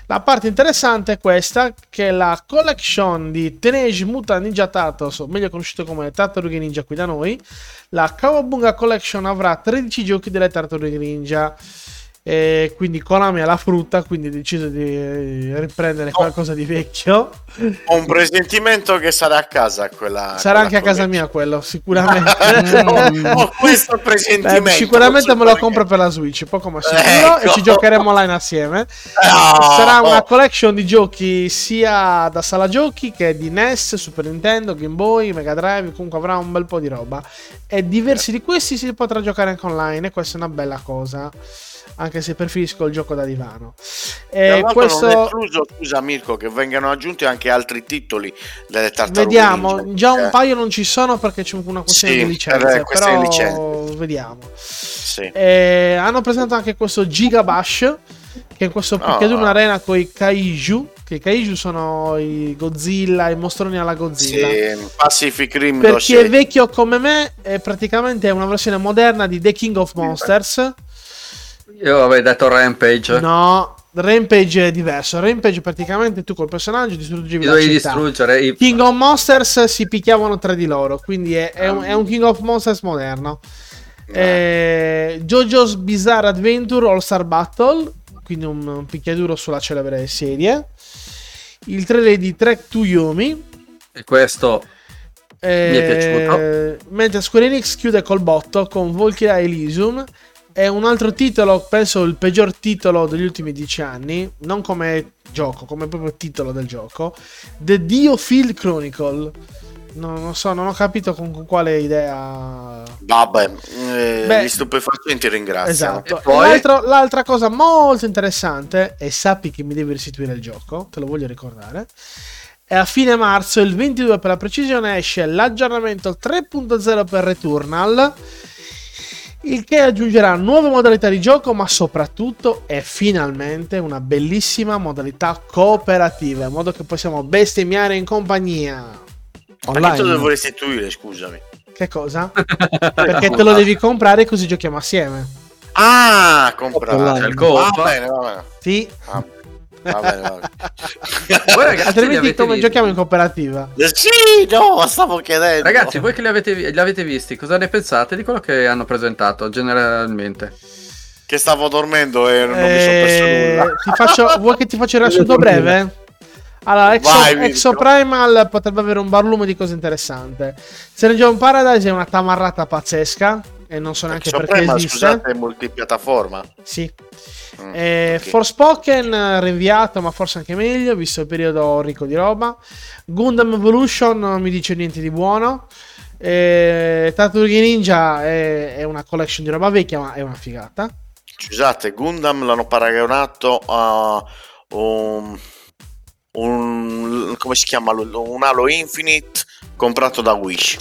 La parte interessante è questa, che è la collection di Teenage Mutant Ninja Turtles, meglio conosciuto come Tartarughe Ninja qui da noi. La Kawabunga Collection avrà 13 giochi delle Tartarughe Ninja. E quindi Konami è la frutta, quindi ho deciso di riprendere qualcosa di vecchio. Ho un presentimento che sarà a casa quella. Sarà quella anche a casa mia quello, sicuramente. No, questo presentimento. Sicuramente me lo compro per la Switch, poco ma sicuro, ecco. E ci giocheremo online assieme. Sarà una collection di giochi sia da sala giochi che di NES, Super Nintendo, Game Boy, Mega Drive, comunque avrà un bel po' di roba. E diversi di questi si potrà giocare anche online, e questa è una bella cosa. Anche se preferisco il gioco da divano. E questo non è escluso, scusa Mirko, che vengano aggiunti anche altri titoli delle tartarughe. Vediamo, ninja. Già un paio non ci sono perché c'è una questione di licenze, però licenze. Vediamo. Sì. Hanno presentato anche questo Gigabash, che è questo Pokémon Arena con i Kaiju, che i Kaiju sono i Godzilla, i mostroni alla Godzilla. Sì, Pacific Rim. Per chi è vecchio come me, è praticamente una versione moderna di The King of Monsters. Io avevo detto Rampage. No, Rampage è diverso. Rampage praticamente tu col personaggio distruggevi la città. King of Monsters si picchiavano tra di loro, quindi è un King of Monsters moderno. JoJo's Bizarre Adventure All Star Battle, quindi un picchiaduro sulla celebre serie. Il trailer di Trek to Yomi, e questo mi è piaciuto. Mentre Square Enix chiude col botto con Valkyria Elysium. È un altro titolo, penso il peggior titolo degli ultimi 10 anni, non come gioco, come proprio titolo del gioco. The Diofield Chronicle, No, non so, non ho capito con quale idea. Vabbè, gli stupefacenti ringraziano. Esatto. E poi... l'altra cosa molto interessante, e sappi che mi devi restituire il gioco, te lo voglio ricordare, è a fine marzo, il 22 per la precisione, esce l'aggiornamento 3.0 per Returnal, il che aggiungerà nuove modalità di gioco, ma soprattutto è finalmente una bellissima modalità cooperativa, in modo che possiamo bestemmiare in compagnia. Online. Ma che te lo devo restituire, scusami? Che cosa? Perché te lo devi comprare così giochiamo assieme. Ah, comprare il corpo. Va bene, va bene. Sì. Ah, va bene, va bene. Voi, ragazzi, altrimenti come visto? Giochiamo in cooperativa? Sì, no, stavo chiedendo. Ragazzi, voi che li avete visti, cosa ne pensate di quello che hanno presentato generalmente? Che stavo dormendo e non mi sono perso nulla. Vuoi che ti faccio il riassunto breve? Allora, Exoprimal potrebbe avere un barlume di cose interessante. Xenogears Paradise è una tamarrata pazzesca e non so neanche perché esiste. Scusate, è multipiattaforma. Sì. Okay. Forspoken rinviato, ma forse anche meglio, visto il periodo ricco di roba. Gundam Evolution non mi dice niente di buono. Tartarughe Ninja è una collection di roba vecchia, ma è una figata. Scusate, Gundam l'hanno paragonato a... come si chiama? Un Halo Infinite comprato da Wish,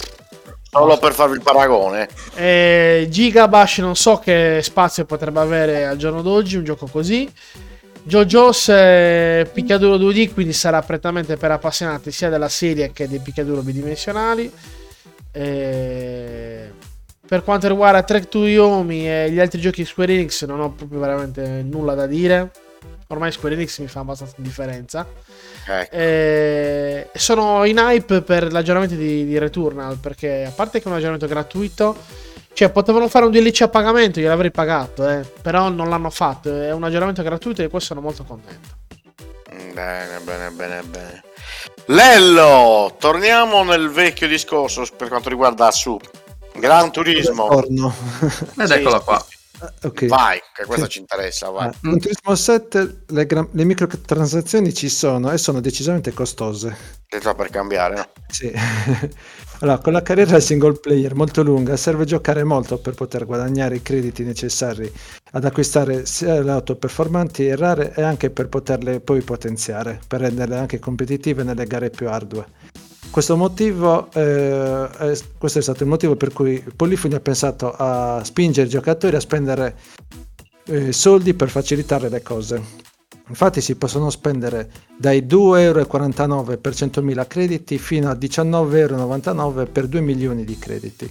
solo per farvi il paragone. Gigabash non so che spazio potrebbe avere al giorno d'oggi un gioco così. JoJo's picchiaduro 2D, quindi sarà prettamente per appassionati sia della serie che dei picchiaduro bidimensionali. Per quanto riguarda Trek to Yomi e gli altri giochi Square Enix non ho proprio veramente nulla da dire. Ormai Square Enix mi fa abbastanza differenza. Ecco. Sono in hype per l'aggiornamento di Returnal, perché a parte che è un aggiornamento gratuito, cioè potevano fare un DLC a pagamento, gliel'avrei pagato, però non l'hanno fatto. È un aggiornamento gratuito e di questo sono molto contento. Bene, bene, bene, bene. Lello, torniamo nel vecchio discorso per quanto riguarda su Gran Turismo. Ed eccola qua. Okay. Vai, che questa ci interessa. Vai. In Turismo 7 le microtransazioni ci sono e sono decisamente costose. Detto per cambiare, no? Sì. Allora, con la carriera single player molto lunga serve giocare molto per poter guadagnare i crediti necessari ad acquistare sia le auto performanti e rare, e anche per poterle poi potenziare per renderle anche competitive nelle gare più ardue. Questo è stato il motivo per cui Polyphony ha pensato a spingere i giocatori a spendere soldi per facilitare le cose. Infatti si possono spendere dai €2,49 per 100.000 crediti fino a €19,99 per 2 milioni di crediti.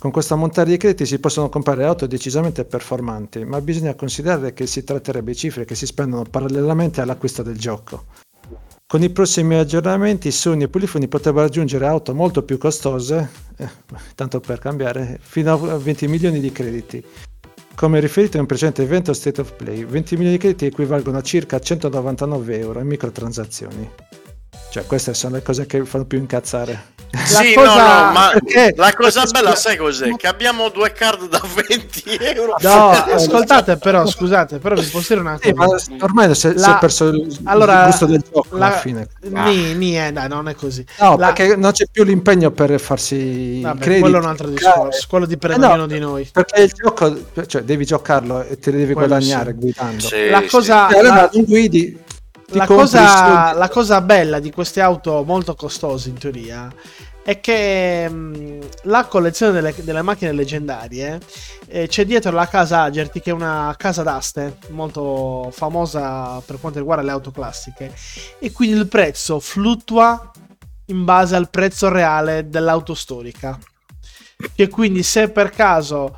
Con questo ammontare di crediti si possono comprare auto decisamente performanti, ma bisogna considerare che si tratterebbe di cifre che si spendono parallelamente all'acquisto del gioco. Con i prossimi aggiornamenti Sony e Polyphony potrebbero aggiungere auto molto più costose, tanto per cambiare, fino a 20 milioni di crediti. Come riferito in un precedente evento State of Play, 20 milioni di crediti equivalgono a circa €199 in microtransazioni. Cioè queste sono le cose che fanno più incazzare. Sì, cosa... no, ma la cosa bella sai cos'è? Che abbiamo due card da €20. No, ascoltate però, scusate, però vi posso dire una cosa. Sì, ormai si è perso il gusto del gioco alla fine. Dai, non è così. No, perché non c'è più l'impegno per farsi i crediti. Quello è un altro discorso, quello dipende meno di noi. Perché il gioco, cioè devi giocarlo e te ne devi guadagnare guidando. Sì, la cosa... Sì. Allora tu guidi... La cosa bella di queste auto molto costose in teoria è che la collezione delle macchine leggendarie c'è dietro la casa Agerty, che è una casa d'aste molto famosa per quanto riguarda le auto classiche, e quindi il prezzo fluttua in base al prezzo reale dell'auto storica, e quindi se per caso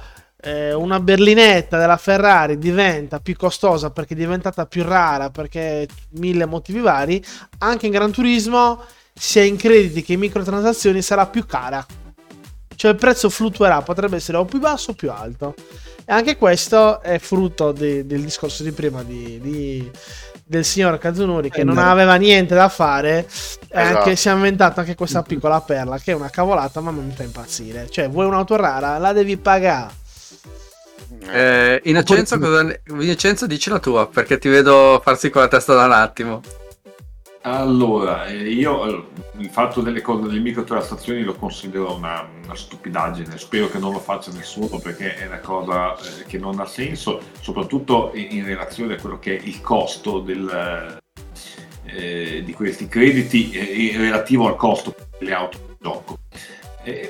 una berlinetta della Ferrari diventa più costosa perché è diventata più rara, perché mille motivi vari, anche in Gran Turismo sia in crediti che in microtransazioni sarà più cara, cioè il prezzo fluttuerà, potrebbe essere o più basso o più alto, e anche questo è frutto del discorso di prima del signor Kazunori, che non aveva niente da fare, che si è inventato anche questa piccola perla che è una cavolata, ma non mi fa impazzire. Cioè vuoi un'auto rara, la devi pagare. Innocenzo, dici la tua, perché ti vedo farsi con la testa da un attimo. Allora, io il fatto delle cose, delle microtransazioni, lo considero una stupidaggine. Spero che non lo faccia nessuno, perché è una cosa che non ha senso, soprattutto in relazione a quello che è il costo del, di questi crediti relativo al costo delle auto di gioco.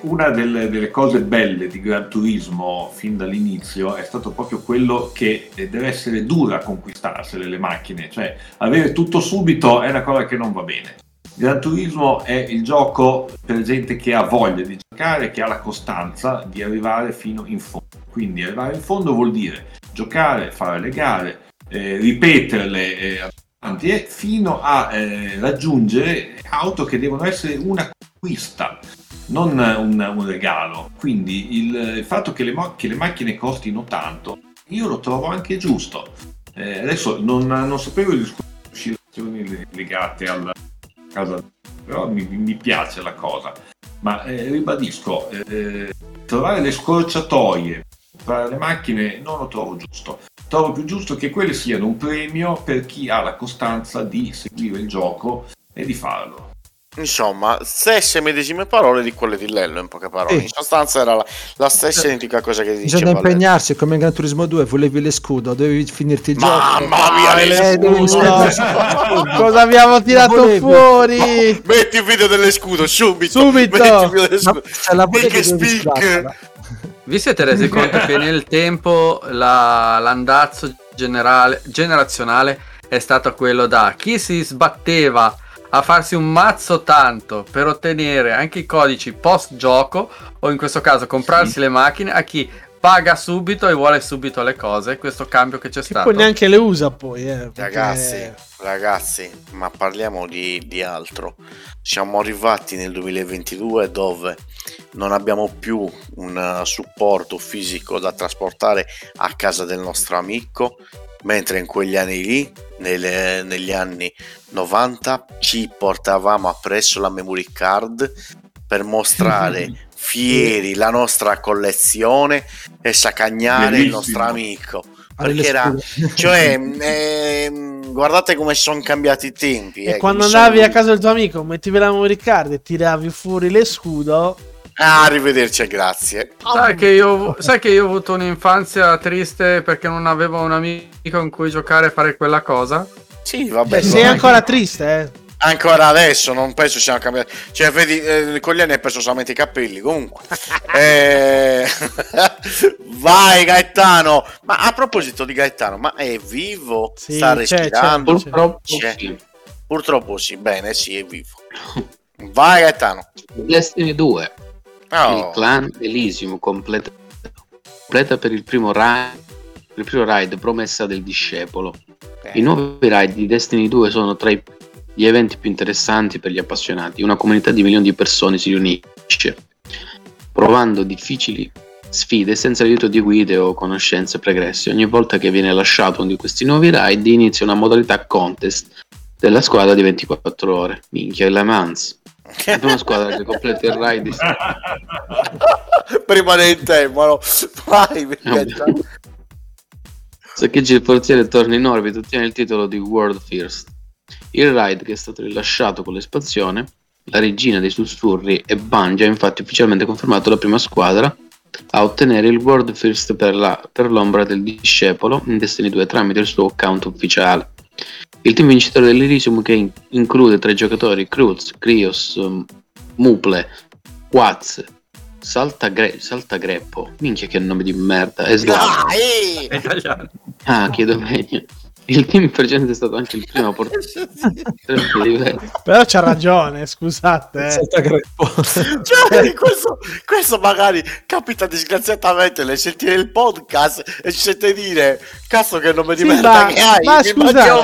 Una delle cose belle di Gran Turismo fin dall'inizio è stato proprio quello che deve essere dura conquistarsele le macchine, cioè avere tutto subito è una cosa che non va bene. Gran Turismo è il gioco per gente che ha voglia di giocare, che ha la costanza di arrivare fino in fondo. Quindi arrivare in fondo vuol dire giocare, fare le gare, ripeterle fino a raggiungere auto che devono essere una conquista, non un regalo. Quindi il fatto che le macchine costino tanto, io lo trovo anche giusto. Adesso non sapevo le discussioni legate alla casa, però mi piace la cosa, ma ribadisco, trovare le scorciatoie tra le macchine non lo trovo giusto. Trovo più giusto che quelle siano un premio per chi ha la costanza di seguire il gioco e di farlo. Insomma, stesse medesime parole di quelle di Lello, in poche parole. In sostanza era la stessa identica cosa che diceva. Bisogna impegnarsi, Lello. Come in Gran Turismo 2 volevi l'escudo, dovevi finirti il gioco. Mamma mia, l'escudo. Cosa abbiamo tirato fuori? Ma, metti il video dell'escudo subito. Vi siete resi conto che nel tempo l'andazzo generazionale è stato quello da chi si sbatteva a farsi un mazzo tanto per ottenere anche i codici post gioco, o in questo caso comprarsi le macchine, a chi paga subito e vuole subito le cose? Questo cambio che c'è stato. Poi neanche le usa poi. Perché... Ragazzi, ma parliamo di altro. Siamo arrivati nel 2022 dove non abbiamo più un supporto fisico da trasportare a casa del nostro amico, mentre in quegli anni lì, negli anni 90, ci portavamo appresso la memory card per mostrare fieri la nostra collezione e sacagnare il nostro amico. Perché era, cioè, guardate come sono cambiati i tempi. E quando andavi a casa del tuo amico, mettevi la memory card e tiravi fuori l'escudo. Arrivederci, grazie. Sai che io ho avuto un'infanzia triste perché non avevo un amico con cui giocare e fare quella cosa? Sì, vabbè. Sei ancora triste, eh? Ancora adesso, non penso siano cambiati. Cioè, vedi, con gli anni hai perso solamente i capelli, comunque. Vai, Gaetano! Ma a proposito di Gaetano, ma è vivo? Sì, sta respirando? C'è. Purtroppo sì, bene, sì, è vivo. Vai, Gaetano. Destiny 2. Il clan Elysium completa per il primo raid promessa del discepolo. I nuovi raid di Destiny 2 sono tra gli eventi più interessanti per gli appassionati. Una comunità di milioni di persone si riunisce provando difficili sfide senza l'aiuto di guide o conoscenze pregresse. Ogni volta che viene lasciato uno di questi nuovi raid inizia una modalità contest della squadra di 24 ore. Minchia, è la Mans. È una squadra che completa il raid prima del tempo, no? Vai, saccheggi il portiere, torna in orbita, ottiene il titolo di World First. Il raid, che è stato rilasciato con l'espansione La Regina dei Sussurri e Bungie, ha infatti ufficialmente confermato la prima squadra a ottenere il World First per l'ombra del discepolo in Destiny 2 tramite il suo account ufficiale. Il team vincitore dell'Elysium, che include tre giocatori, Cruz, Krios, Muple, Quaz, Saltagreppo, minchia che nome di merda, e Slav. Chiedo meglio. Il team precedente è stato anche il primo a portare però c'ha ragione, scusate. Cioè, questo magari capita disgraziatamente nel sentire il podcast e ci sente dire cazzo che nome di merda che hai. Ma scusate,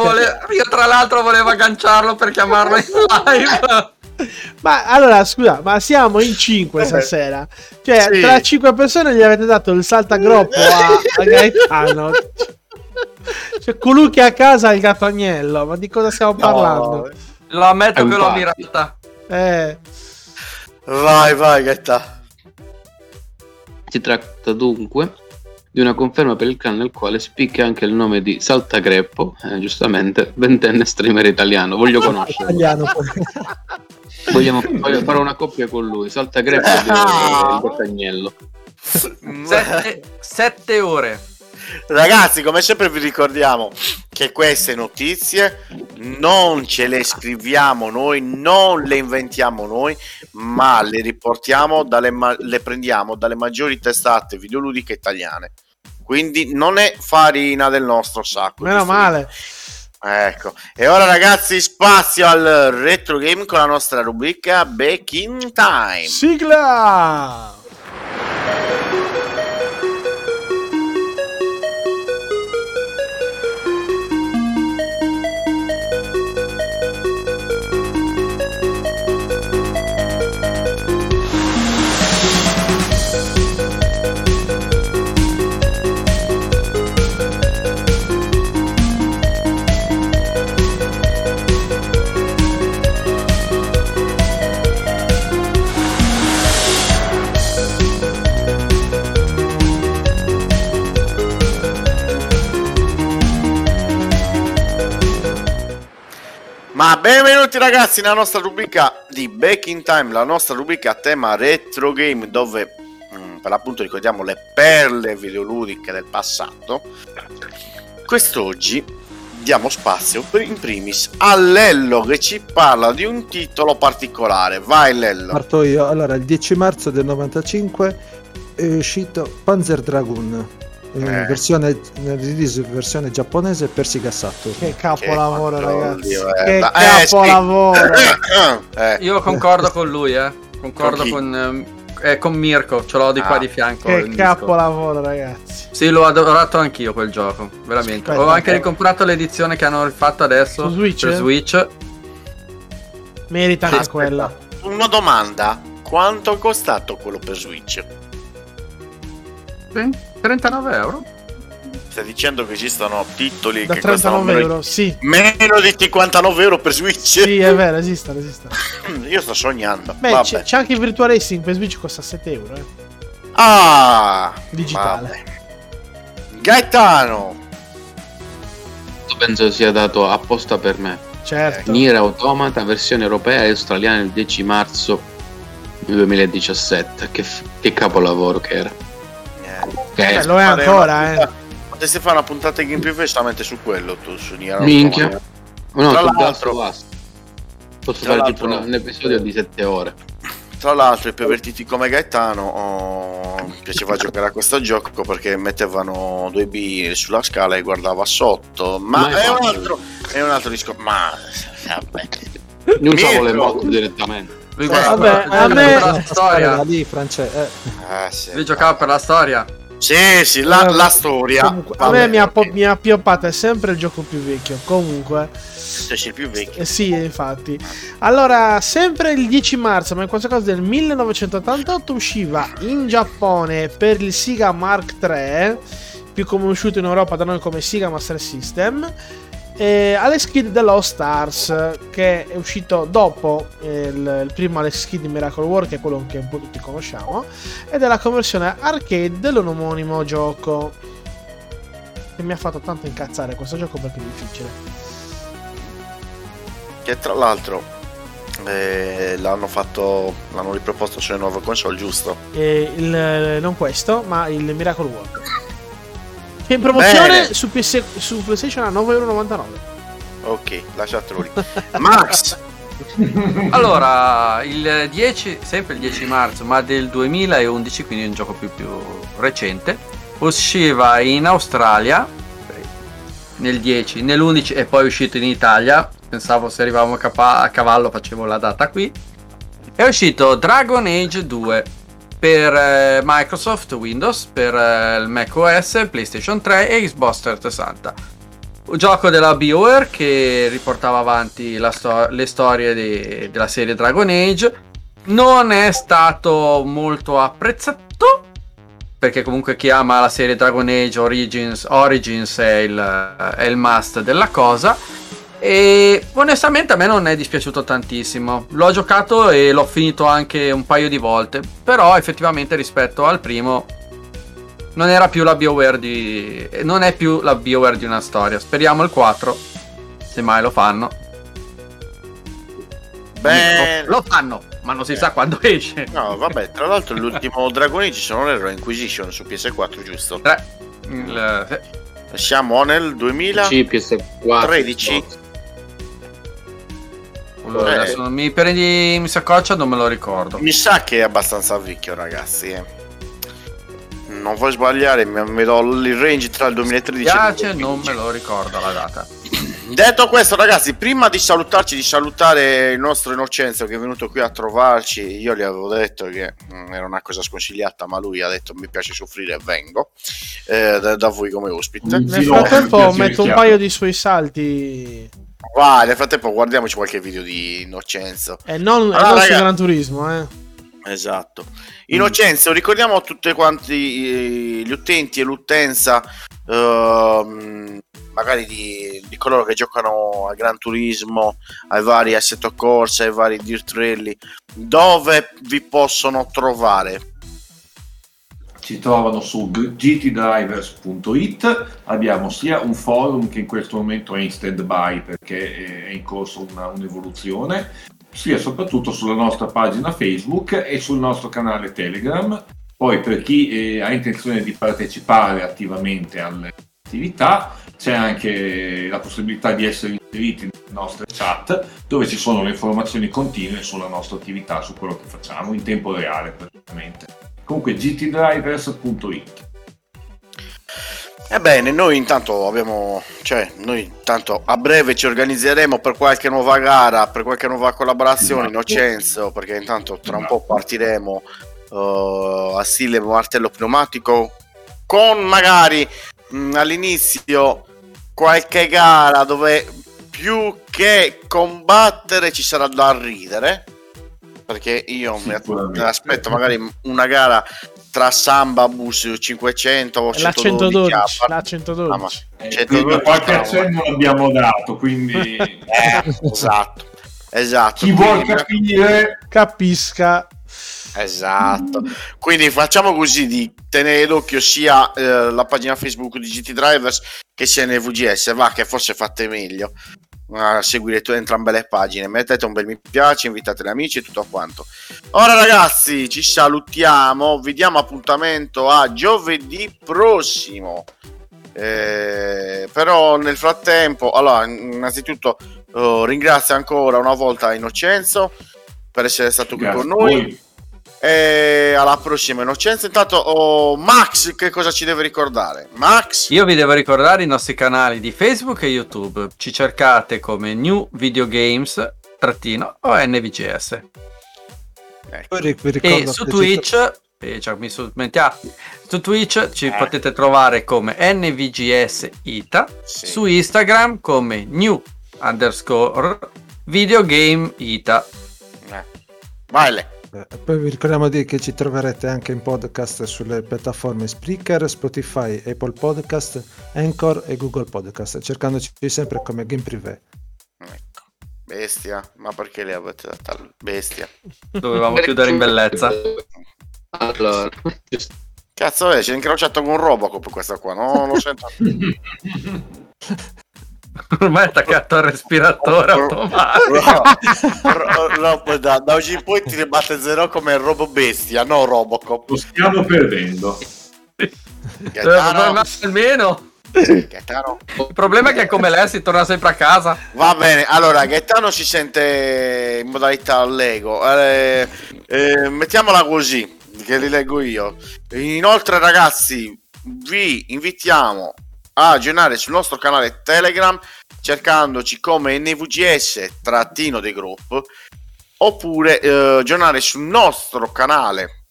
io tra l'altro volevo agganciarlo per chiamarlo in live. Ma allora scusa, ma siamo in 5 stasera, cioè sì. Tra 5 persone gli avete dato il saltagroppo a Gaetano. Cioè, colui che a casa ha il gatto agnello, ma di cosa stiamo parlando? La metto che l'ho mirata. Vai Gatta. Si tratta dunque di una conferma per il clan nel quale spicca anche il nome di Saltagreppo, giustamente, ventenne streamer italiano. Voglio conoscerlo. Voglio fare una coppia con lui. Salta Greppa e il portagnello. 7 ore. Ragazzi, come sempre vi ricordiamo che queste notizie non ce le scriviamo noi, non le inventiamo noi, ma le riportiamo le prendiamo dalle maggiori testate videoludiche italiane. Quindi non è farina del nostro sacco. Meno male. Ecco, e ora ragazzi spazio al retro game con la nostra rubrica Back in Time. Sigla. Ma benvenuti ragazzi nella nostra rubrica di Back in Time, la nostra rubrica a tema retro game, dove per l'appunto ricordiamo le perle videoludiche del passato. Quest'oggi diamo spazio in primis a Lello che ci parla di un titolo particolare. Vai Lello. Parto io. Allora, il 10 marzo del 95 è uscito Panzer Dragoon. Versione giapponese per Sega Saturn. Che capolavoro, che ragazzi! Che capolavoro! Io concordo con lui, Concordo con Mirko, ce l'ho di qua di fianco. Che capolavoro, ragazzi! Sì, l'ho adorato anch'io quel gioco, veramente. Ho anche ricomprato l'edizione che hanno fatto adesso su Switch. Per Switch. Merita anche quella. Una domanda: quanto è costato quello per Switch? 39 euro. Stai dicendo che esistono titoli da che 39 euro meno, sì. Meno di 59 euro per Switch. Sì, è vero, esistono. Io sto sognando. Beh, vabbè. C'è anche il Virtua Racing per Switch, costa 7 euro digitale. Vabbè. Gaetano, penso sia dato apposta per me. Certo. Nier Automata versione europea e australiana il 10 marzo 2017. Che capolavoro che era. Lo è ancora, Potresti fare una puntata di gameplay solamente su quello, tu su Nier. Minchia. No, tra l'altro basta. Posso fare tipo un episodio di 7 ore. Tra l'altro i pervertiti come Gaetano piaceva giocare a questo gioco perché mettevano 2B sulla scala e guardava sotto, ma è un altro discorso. Ma vabbè. Non c'avevo le moto direttamente. Lui giocava per la storia. Sì, la storia. Comunque, a me mi ha pioppato, è sempre il gioco più vecchio. Comunque, se c'è il più vecchio. Sì, infatti. Allora, sempre il 10 marzo, ma in questo caso del 1988, usciva in Giappone per il Sega Mark III, più conosciuto in Europa da noi come Sega Master System, Alex Kidd della Lost Stars, che è uscito dopo il primo Alex Kidd di Miracle World, che è quello che un po' tutti conosciamo, ed è la conversione arcade dell'omonimo gioco, che mi ha fatto tanto incazzare questo gioco perché è difficile, che tra l'altro l'hanno riproposto sulle nuove console, giusto? Non questo, ma il Miracle World in promozione su PlayStation a 9,99€. Ok, lasciatelo lì. Max. Allora, il 10 marzo, ma del 2011, quindi un gioco più recente, usciva in Australia nell'11 e poi è uscito in Italia. Pensavo se arrivavamo a cavallo facevo la data qui. È uscito Dragon Age 2 per Microsoft Windows, per il Mac OS, PlayStation 3 e Xbox 360. Un gioco della BioWare che riportava avanti le storie della serie Dragon Age. Non è stato molto apprezzato, perché comunque chi ama la serie Dragon Age Origins è il must della cosa. E onestamente a me non è dispiaciuto tantissimo. L'ho giocato e l'ho finito anche un paio di volte, però effettivamente rispetto al primo non è più la BioWare di una storia. Speriamo il 4, se mai lo fanno. Beh, lo fanno, ma non si sa quando esce. No, vabbè, tra l'altro l'ultimo Dragon Age, se non erro, Inquisition su PS4, giusto? Siamo nel 2013. Allora, adesso mi prendi, mi si accoccia, non me lo ricordo. Mi sa che è abbastanza vecchio, ragazzi. Non vuoi sbagliare, mi do il range tra il 2013 e il 2015. Non me lo ricordo la data. Detto questo, ragazzi, prima di salutarci, di salutare il nostro Innocenzo che è venuto qui a trovarci, io gli avevo detto che era una cosa sconsigliata, ma lui ha detto mi piace soffrire e vengo da voi come ospite. Nel frattempo metto un paio di suoi salti. Vai, nel frattempo guardiamoci qualche video di Innocenzo. E non allora, su Gran Turismo, eh. Esatto. Innocenzo, ricordiamo a tutti quanti gli utenti e l'utenza magari di coloro che giocano a Gran Turismo, ai vari Assetto Corsa, ai vari Dirt Rally, dove vi possono trovare? Ci trovano su gtdrivers.it, abbiamo sia un forum che in questo momento è in stand-by perché è in corso un'evoluzione, sia soprattutto sulla nostra pagina Facebook e sul nostro canale Telegram. Poi per chi ha intenzione di partecipare attivamente alle attività c'è anche la possibilità di essere inseriti nelle nostre chat dove ci sono le informazioni continue sulla nostra attività, su quello che facciamo in tempo reale praticamente. Comunque gtdrivers.it. Ebbene, noi intanto a breve ci organizzeremo per qualche nuova gara, per qualche nuova collaborazione, Innocenzo, perché intanto tra un po' partiremo a stile martello pneumatico con magari all'inizio qualche gara dove più che combattere ci sarà da ridere, perché io mi aspetto magari una gara tra Samba Bus 500 o 112, la 112. Qualche accenno l'abbiamo dato, quindi esatto. Chi vuol capire capisca. Esatto. Quindi facciamo così di tenere d'occhio sia la pagina Facebook di GT Drivers che sia NVGS, che forse fate meglio a seguire entrambe le pagine, mettete un bel mi piace, invitate gli amici e tutto quanto. Ora ragazzi, ci salutiamo, vi diamo appuntamento a giovedì prossimo, però nel frattempo allora innanzitutto ringrazio ancora una volta Innocenzo per essere stato qui con noi e alla prossima Innocenzo. Intanto Max, che cosa ci deve ricordare? Max? Io vi devo ricordare i nostri canali di Facebook e YouTube, ci cercate come New Video Games o NVGS, e su Twitch ci potete trovare come NVGS Ita, su Instagram come New_Video Game Ita. Vai le. Poi vi ricordiamo di che ci troverete anche in podcast sulle piattaforme Spreaker, Spotify, Apple Podcast, Anchor e Google Podcast, cercandoci sempre come Game Privé. Ecco, bestia, ma perché le avete data bestia? Dovevamo chiudere in bellezza. Allora, cazzo è, c'è incrociato con un Robocop questa qua, no? Lo sento. Ormai è attaccato al respiratore automatico. Da oggi in poi ti ribattezzerò come Robo Bestia, no Robocop. Lo stiamo perdendo. Almeno Gaetano. Il problema è che come lei si torna sempre a casa. Va bene, allora Gaetano si sente in modalità Lego, mettiamola così che li leggo io. Inoltre ragazzi vi invitiamo a aggiornare sul nostro canale Telegram cercandoci come NVGS_The Group, oppure aggiornare sul nostro canale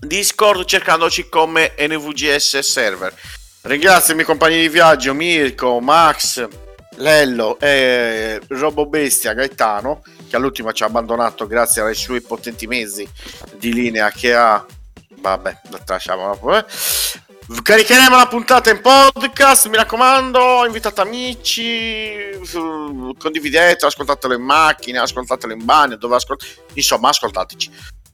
Discord cercandoci come NVGS Server. Ringrazio i miei compagni di viaggio Mirko, Max, Lello e Robo Bestia Gaetano, che all'ultima ci ha abbandonato grazie ai suoi potenti mezzi di linea che ha. Vabbè, lo lasciamo dopo. Caricheremo la puntata in podcast, mi raccomando, invitate amici, condividete, ascoltatelo in macchina, ascoltatelo in bagno, dove insomma ascoltateci.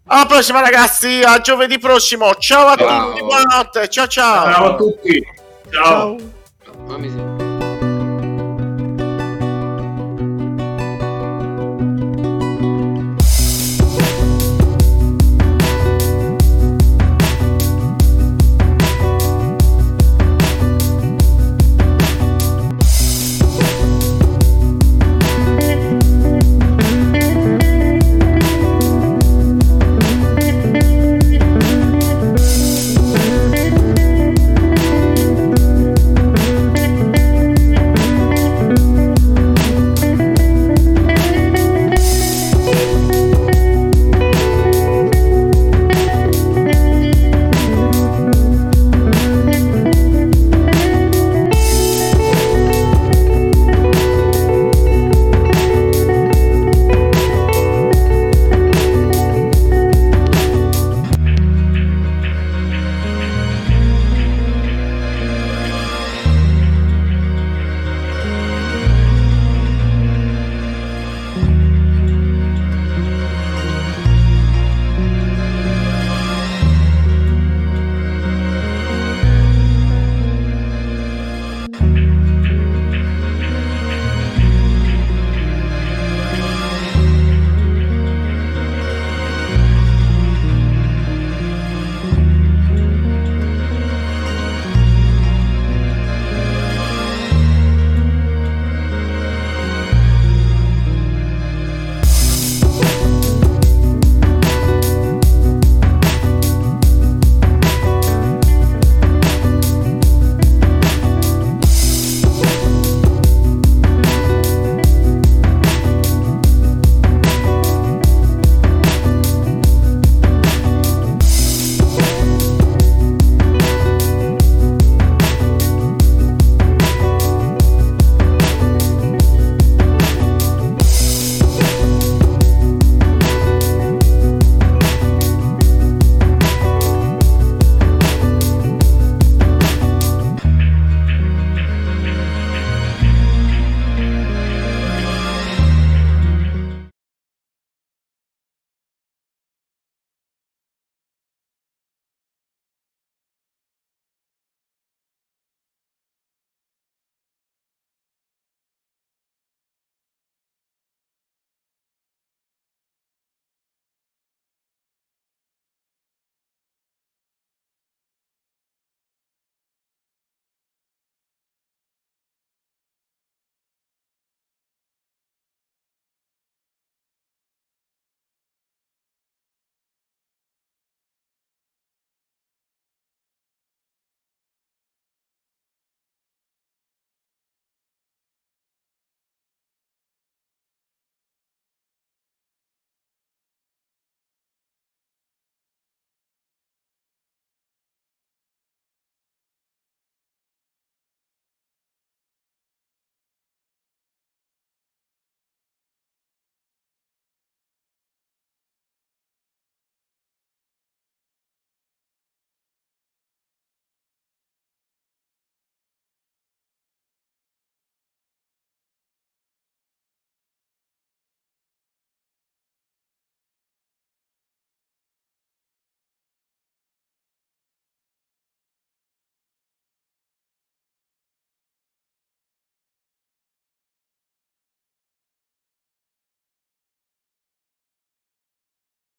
Alla prossima ragazzi, a giovedì prossimo, ciao a tutti, buonanotte, ciao ciao a tutti, ciao.